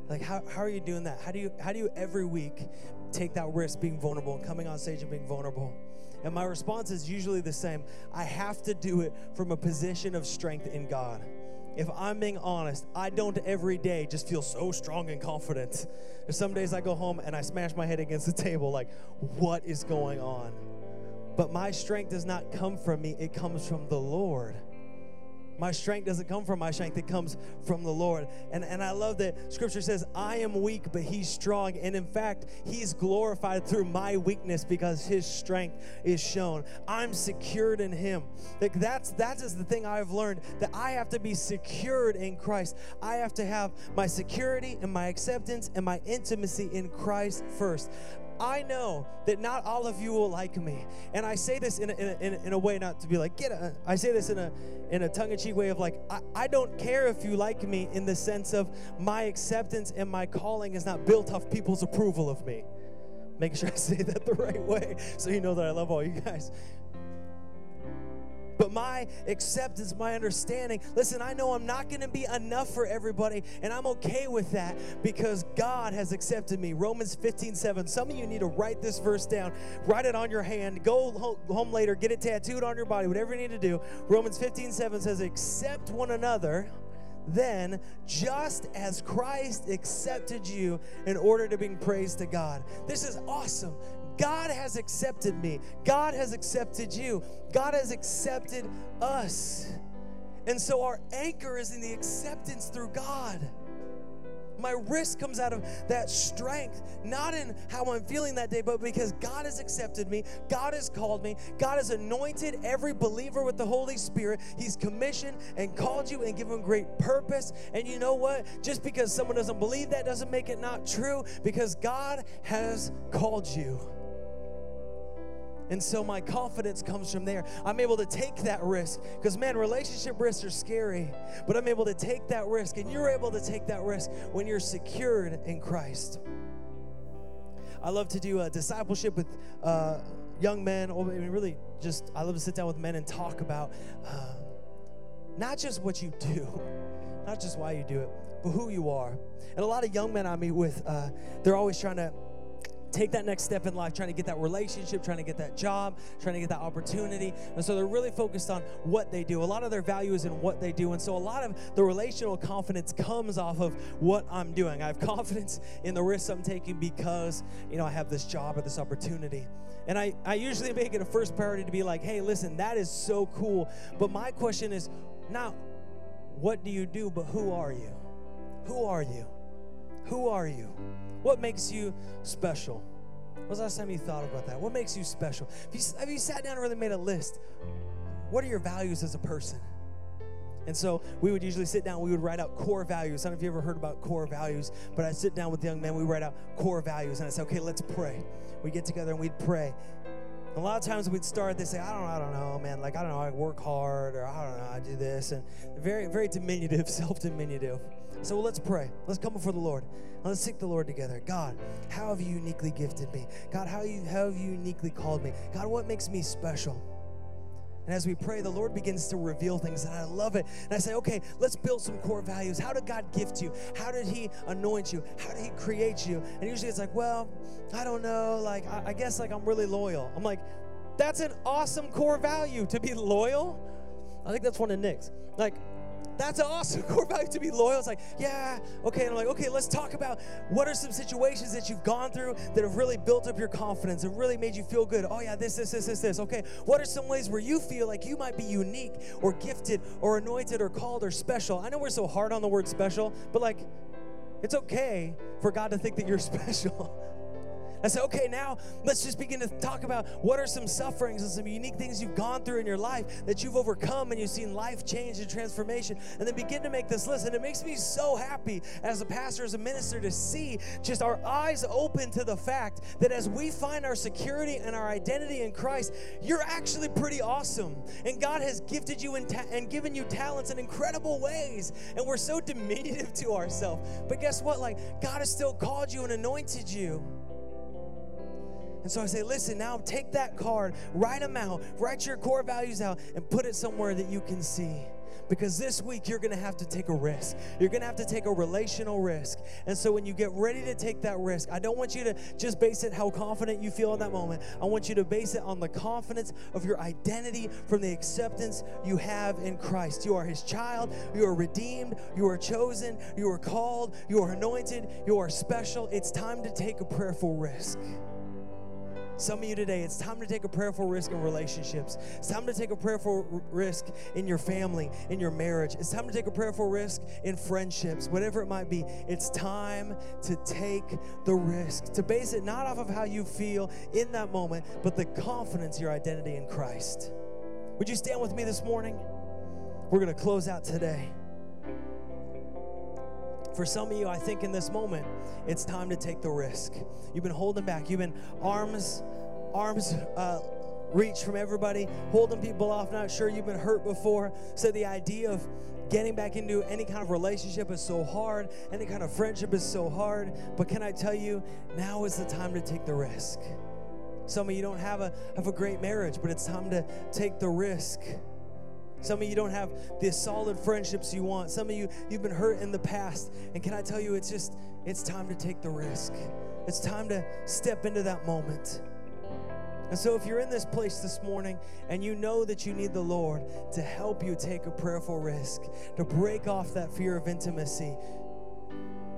Like, how, how are you doing that? How do you how do you every week take that risk being vulnerable and coming on stage and being vulnerable? And my response is usually the same. I have to do it from a position of strength in God. If I'm being honest, I don't every day just feel so strong and confident. There's some days I go home and I smash my head against the table like, what is going on? But my strength does not come from me. It comes from the Lord. My strength doesn't come from my strength. It comes from the Lord. And, and I love that Scripture says, I am weak, but he's strong. And in fact, he's glorified through my weakness because his strength is shown. I'm secured in him. Like that's, that's just the thing I've learned, that I have to be secured in Christ. I have to have my security and my acceptance and my intimacy in Christ first. I know that not all of you will like me, and I say this in a, in a, in a way not to be like get a, I say this in a in a tongue-in-cheek way of like I, I don't care if you like me, in the sense of my acceptance and my calling is not built off people's approval of me. Make sure I say that the right way so you know that I love all you guys. But my acceptance, my understanding, listen, I know I'm not going to be enough for everybody, and I'm okay with that because God has accepted me. Romans fifteen seven. Some of you need to write this verse down. Write it on your hand. Go home later. Get it tattooed on your body, whatever you need to do. Romans fifteen seven says, accept one another then, just as Christ accepted you, in order to bring praise to God. This is awesome. God has accepted me. God has accepted you. God has accepted us. And so our anchor is in the acceptance through God. My risk comes out of that strength, not in how I'm feeling that day, but because God has accepted me, God has called me, God has anointed every believer with the Holy Spirit. He's commissioned and called you and given great purpose. And you know what? Just because someone doesn't believe that doesn't make it not true, because God has called you. And so my confidence comes from there. I'm able to take that risk because, man, relationship risks are scary, but I'm able to take that risk, and you're able to take that risk when you're secured in Christ. I love to do a discipleship with uh, young men. I mean, really just I love to sit down with men and talk about uh, not just what you do, not just why you do it, but who you are. And a lot of young men I meet with, uh, they're always trying to take that next step in life, trying to get that relationship, trying to get that job, trying to get that opportunity. And so they're really focused on what they do. A lot of their value is in what they do. And so a lot of the relational confidence comes off of what I'm doing. I have confidence in the risks I'm taking because, you know, I have this job or this opportunity. And I, I usually make it a first priority to be like, hey, listen, that is so cool. But my question is not what do you do, but who are you? Who are you? Who are you? What makes you special? When was the last time you thought about that? What makes you special? Have you, have you sat down and really made a list? What are your values as a person? And so we would usually sit down, we would write out core values. I don't know if you ever heard about core values, but I sit down with young men, we write out core values, and I say, okay, let's pray. We get together and we'd pray. A lot of times we'd start, they say, I don't, I don't know, man. Like, I don't know, I work hard, or I don't know, I do this. And very, very diminutive, self-diminutive. So well, let's pray. Let's come before the Lord. Let's seek the Lord together. God, how have you uniquely gifted me? God, how, you, how have you uniquely called me? God, what makes me special? And as we pray, the Lord begins to reveal things, and I love it. And I say, okay, let's build some core values. How did God gift you? How did he anoint you? How did he create you? And usually it's like, well, I don't know. Like, I, I guess, like, I'm really loyal. I'm like, that's an awesome core value, to be loyal. I think that's one of Nick's. Like, that's an awesome core value, to be loyal. It's like, yeah, okay. And I'm like, okay, let's talk about what are some situations that you've gone through that have really built up your confidence and really made you feel good. Oh, yeah, this, this, this, this, this. Okay, what are some ways where you feel like you might be unique or gifted or anointed or called or special? I know we're so hard on the word special, but, like, it's okay for God to think that you're special. I said, okay, now let's just begin to talk about what are some sufferings and some unique things you've gone through in your life that you've overcome and you've seen life change and transformation, and then begin to make this list. And it makes me so happy as a pastor, as a minister, to see just our eyes open to the fact that as we find our security and our identity in Christ, you're actually pretty awesome. And God has gifted you and, ta- and given you talents in incredible ways. And we're so diminutive to ourselves. But guess what? Like, God has still called you and anointed you. And so I say, listen, now take that card, write them out, write your core values out, and put it somewhere that you can see. Because this week, you're going to have to take a risk. You're going to have to take a relational risk. And so when you get ready to take that risk, I don't want you to just base it how confident you feel in that moment. I want you to base it on the confidence of your identity from the acceptance you have in Christ. You are his child. You are redeemed. You are chosen. You are called. You are anointed. You are special. It's time to take a prayerful risk. Some of you today, it's time to take a prayerful risk in relationships. It's time to take a prayerful r- risk in your family, in your marriage. It's time to take a prayerful risk in friendships, whatever it might be. It's time to take the risk, to base it not off of how you feel in that moment, but the confidence, your identity in Christ. Would you stand with me this morning? We're going to close out today. For some of you, I think in this moment, it's time to take the risk. You've been holding back. You've been arms, arms uh, reach from everybody, holding people off, not sure. You've been hurt before. So the idea of getting back into any kind of relationship is so hard. Any kind of friendship is so hard. But can I tell you, now is the time to take the risk. Some of you don't have a, have a great marriage, but it's time to take the risk. Some of you don't have the solid friendships you want. Some of you, you've been hurt in the past. And can I tell you, it's just, it's time to take the risk. It's time to step into that moment. And so if you're in this place this morning and you know that you need the Lord to help you take a prayerful risk, to break off that fear of intimacy,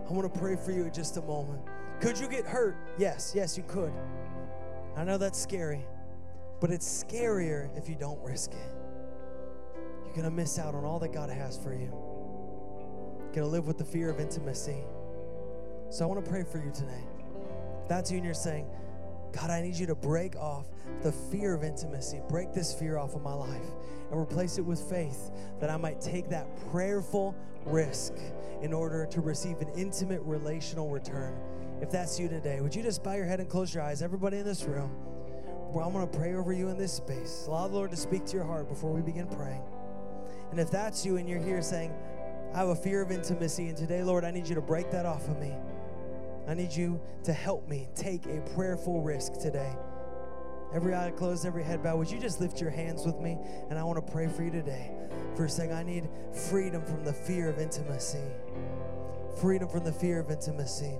I want to pray for you in just a moment. Could you get hurt? Yes, yes, you could. I know that's scary, but it's scarier if you don't risk it. You're going to miss out on all that God has for you. You're going to live with the fear of intimacy. So I want to pray for you today. If that's you and you're saying, God, I need you to break off the fear of intimacy. Break this fear off of my life and replace it with faith that I might take that prayerful risk in order to receive an intimate relational return. If that's you today, would you just bow your head and close your eyes? Everybody in this room, I'm going to pray over you in this space. Allow the Lord to speak to your heart before we begin praying. And if that's you and you're here saying, I have a fear of intimacy, and today, Lord, I need you to break that off of me. I need you to help me take a prayerful risk today. Every eye closed, every head bowed. Would you just lift your hands with me? And I want to pray for you today. For saying, I need freedom from the fear of intimacy. Freedom from the fear of intimacy.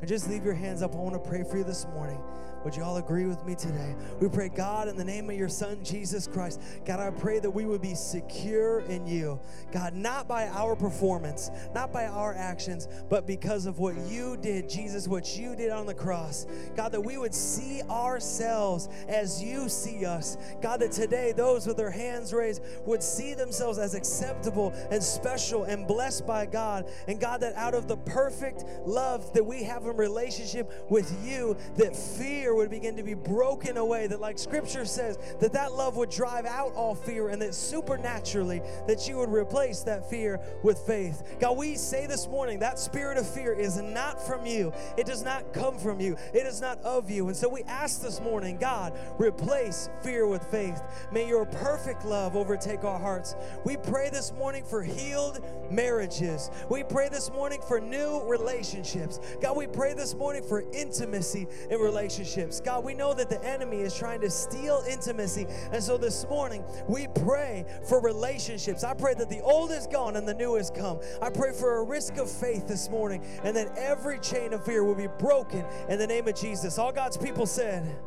And just leave your hands up. I want to pray for you this morning. Would you all agree with me today? We pray, God, in the name of your Son, Jesus Christ. God, I pray that we would be secure in you. God, not by our performance, not by our actions, but because of what you did, Jesus, what you did on the cross. God, that we would see ourselves as you see us. God, that today those with their hands raised would see themselves as acceptable and special and blessed by God. And God, that out of the perfect love that we have in relationship with you, that fear would begin to be broken away, that like Scripture says, that that love would drive out all fear, and that supernaturally that you would replace that fear with faith. God, we say this morning that spirit of fear is not from you. It does not come from you. It is not of you. And so we ask this morning, God, replace fear with faith. May your perfect love overtake our hearts. We pray this morning for healed marriages. We pray this morning for new relationships. God, we pray this morning for intimacy in relationships. God, we know that the enemy is trying to steal intimacy. And so this morning, we pray for relationships. I pray that the old is gone and the new has come. I pray for a risk of faith this morning, and that every chain of fear will be broken in the name of Jesus. All God's people said,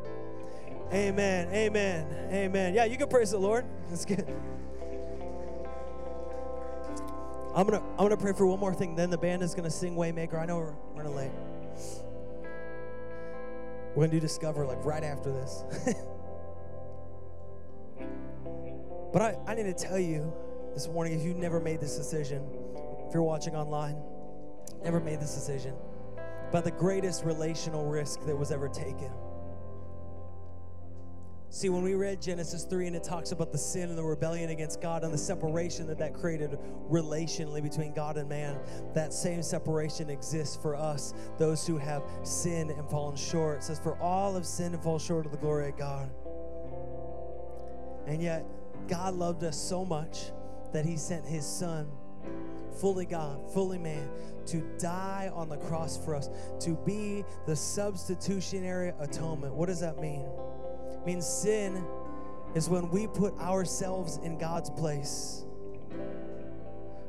amen, amen, amen. Yeah, you can praise the Lord. That's good. I'm going to I'm gonna pray for one more thing. Then the band is going to sing Waymaker. I know we're running late. We're going to do Discover like right after this. But I, I need to tell you this morning, if you never made this decision, if you're watching online, never made this decision, about the greatest relational risk that was ever taken. See, when we read Genesis three and it talks about the sin and the rebellion against God and the separation that that created relationally between God and man, that same separation exists for us, those who have sinned and fallen short. It says, for all have sinned and fall short of the glory of God. And yet, God loved us so much that he sent his Son, fully God, fully man, to die on the cross for us, to be the substitutionary atonement. What does that mean? It means sin is when we put ourselves in God's place.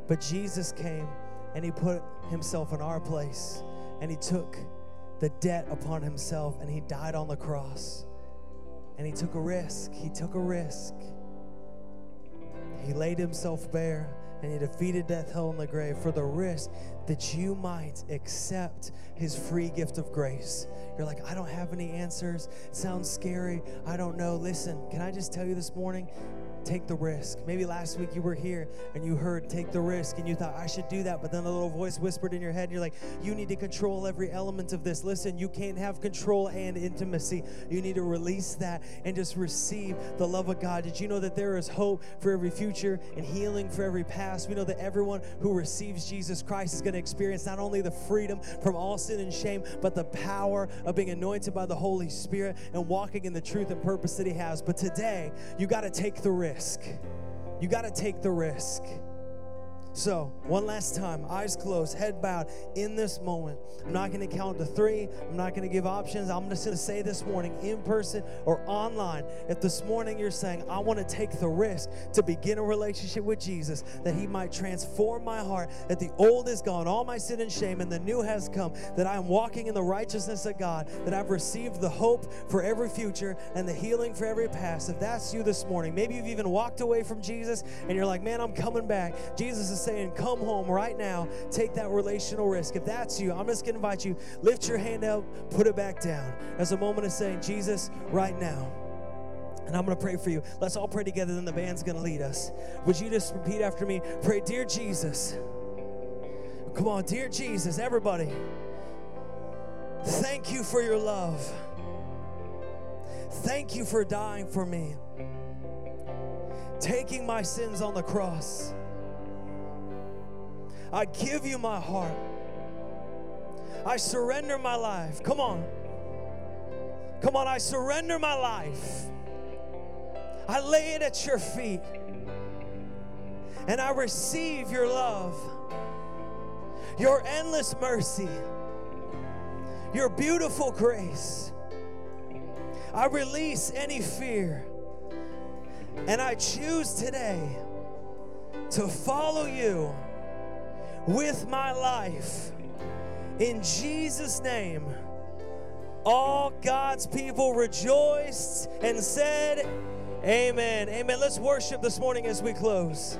But Jesus came and he put himself in our place, and he took the debt upon himself, and he died on the cross, and he took a risk. He took a risk. He laid himself bare and he defeated death, hell, and the grave for the risk that you might accept his free gift of grace. You're like, I don't have any answers. It sounds scary. I don't know. Listen, can I just tell you this morning? Take the risk. Maybe last week you were here and you heard take the risk and you thought, I should do that, but then a little voice whispered in your head and you're like, you need to control every element of this. Listen, you can't have control and intimacy. You need to release that and just receive the love of God. Did you know that there is hope for every future and healing for every past? We know that everyone who receives Jesus Christ is going to experience not only the freedom from all sin and shame, but the power of being anointed by the Holy Spirit and walking in the truth and purpose that he has. But today, you got to take the risk. You got to take the risk. So, one last time, eyes closed, head bowed, in this moment. I'm not going to count to three. I'm not going to give options. I'm just going to say this morning, in person or online, if this morning you're saying, I want to take the risk to begin a relationship with Jesus, that he might transform my heart, that the old is gone, all my sin and shame, and the new has come, that I am walking in the righteousness of God, that I've received the hope for every future and the healing for every past. If that's you this morning, maybe you've even walked away from Jesus, and you're like, man, I'm coming back. Jesus is saying, come home right now. Take that relational risk. If that's you, I'm just going to invite you, lift your hand up, put it back down. As a moment of saying, Jesus, right now. And I'm going to pray for you. Let's all pray together, then the band's going to lead us. Would you just repeat after me? Pray, dear Jesus. Come on, dear Jesus, everybody. Thank you for your love. Thank you for dying for me. Taking my sins on the cross. I give you my heart. I surrender my life. Come on. Come on, I surrender my life. I lay it at your feet. And I receive your love, your endless mercy, your beautiful grace. I release any fear. And I choose today to follow you with my life. In Jesus' name, all God's people rejoiced and said, amen. Amen. Let's worship this morning as we close.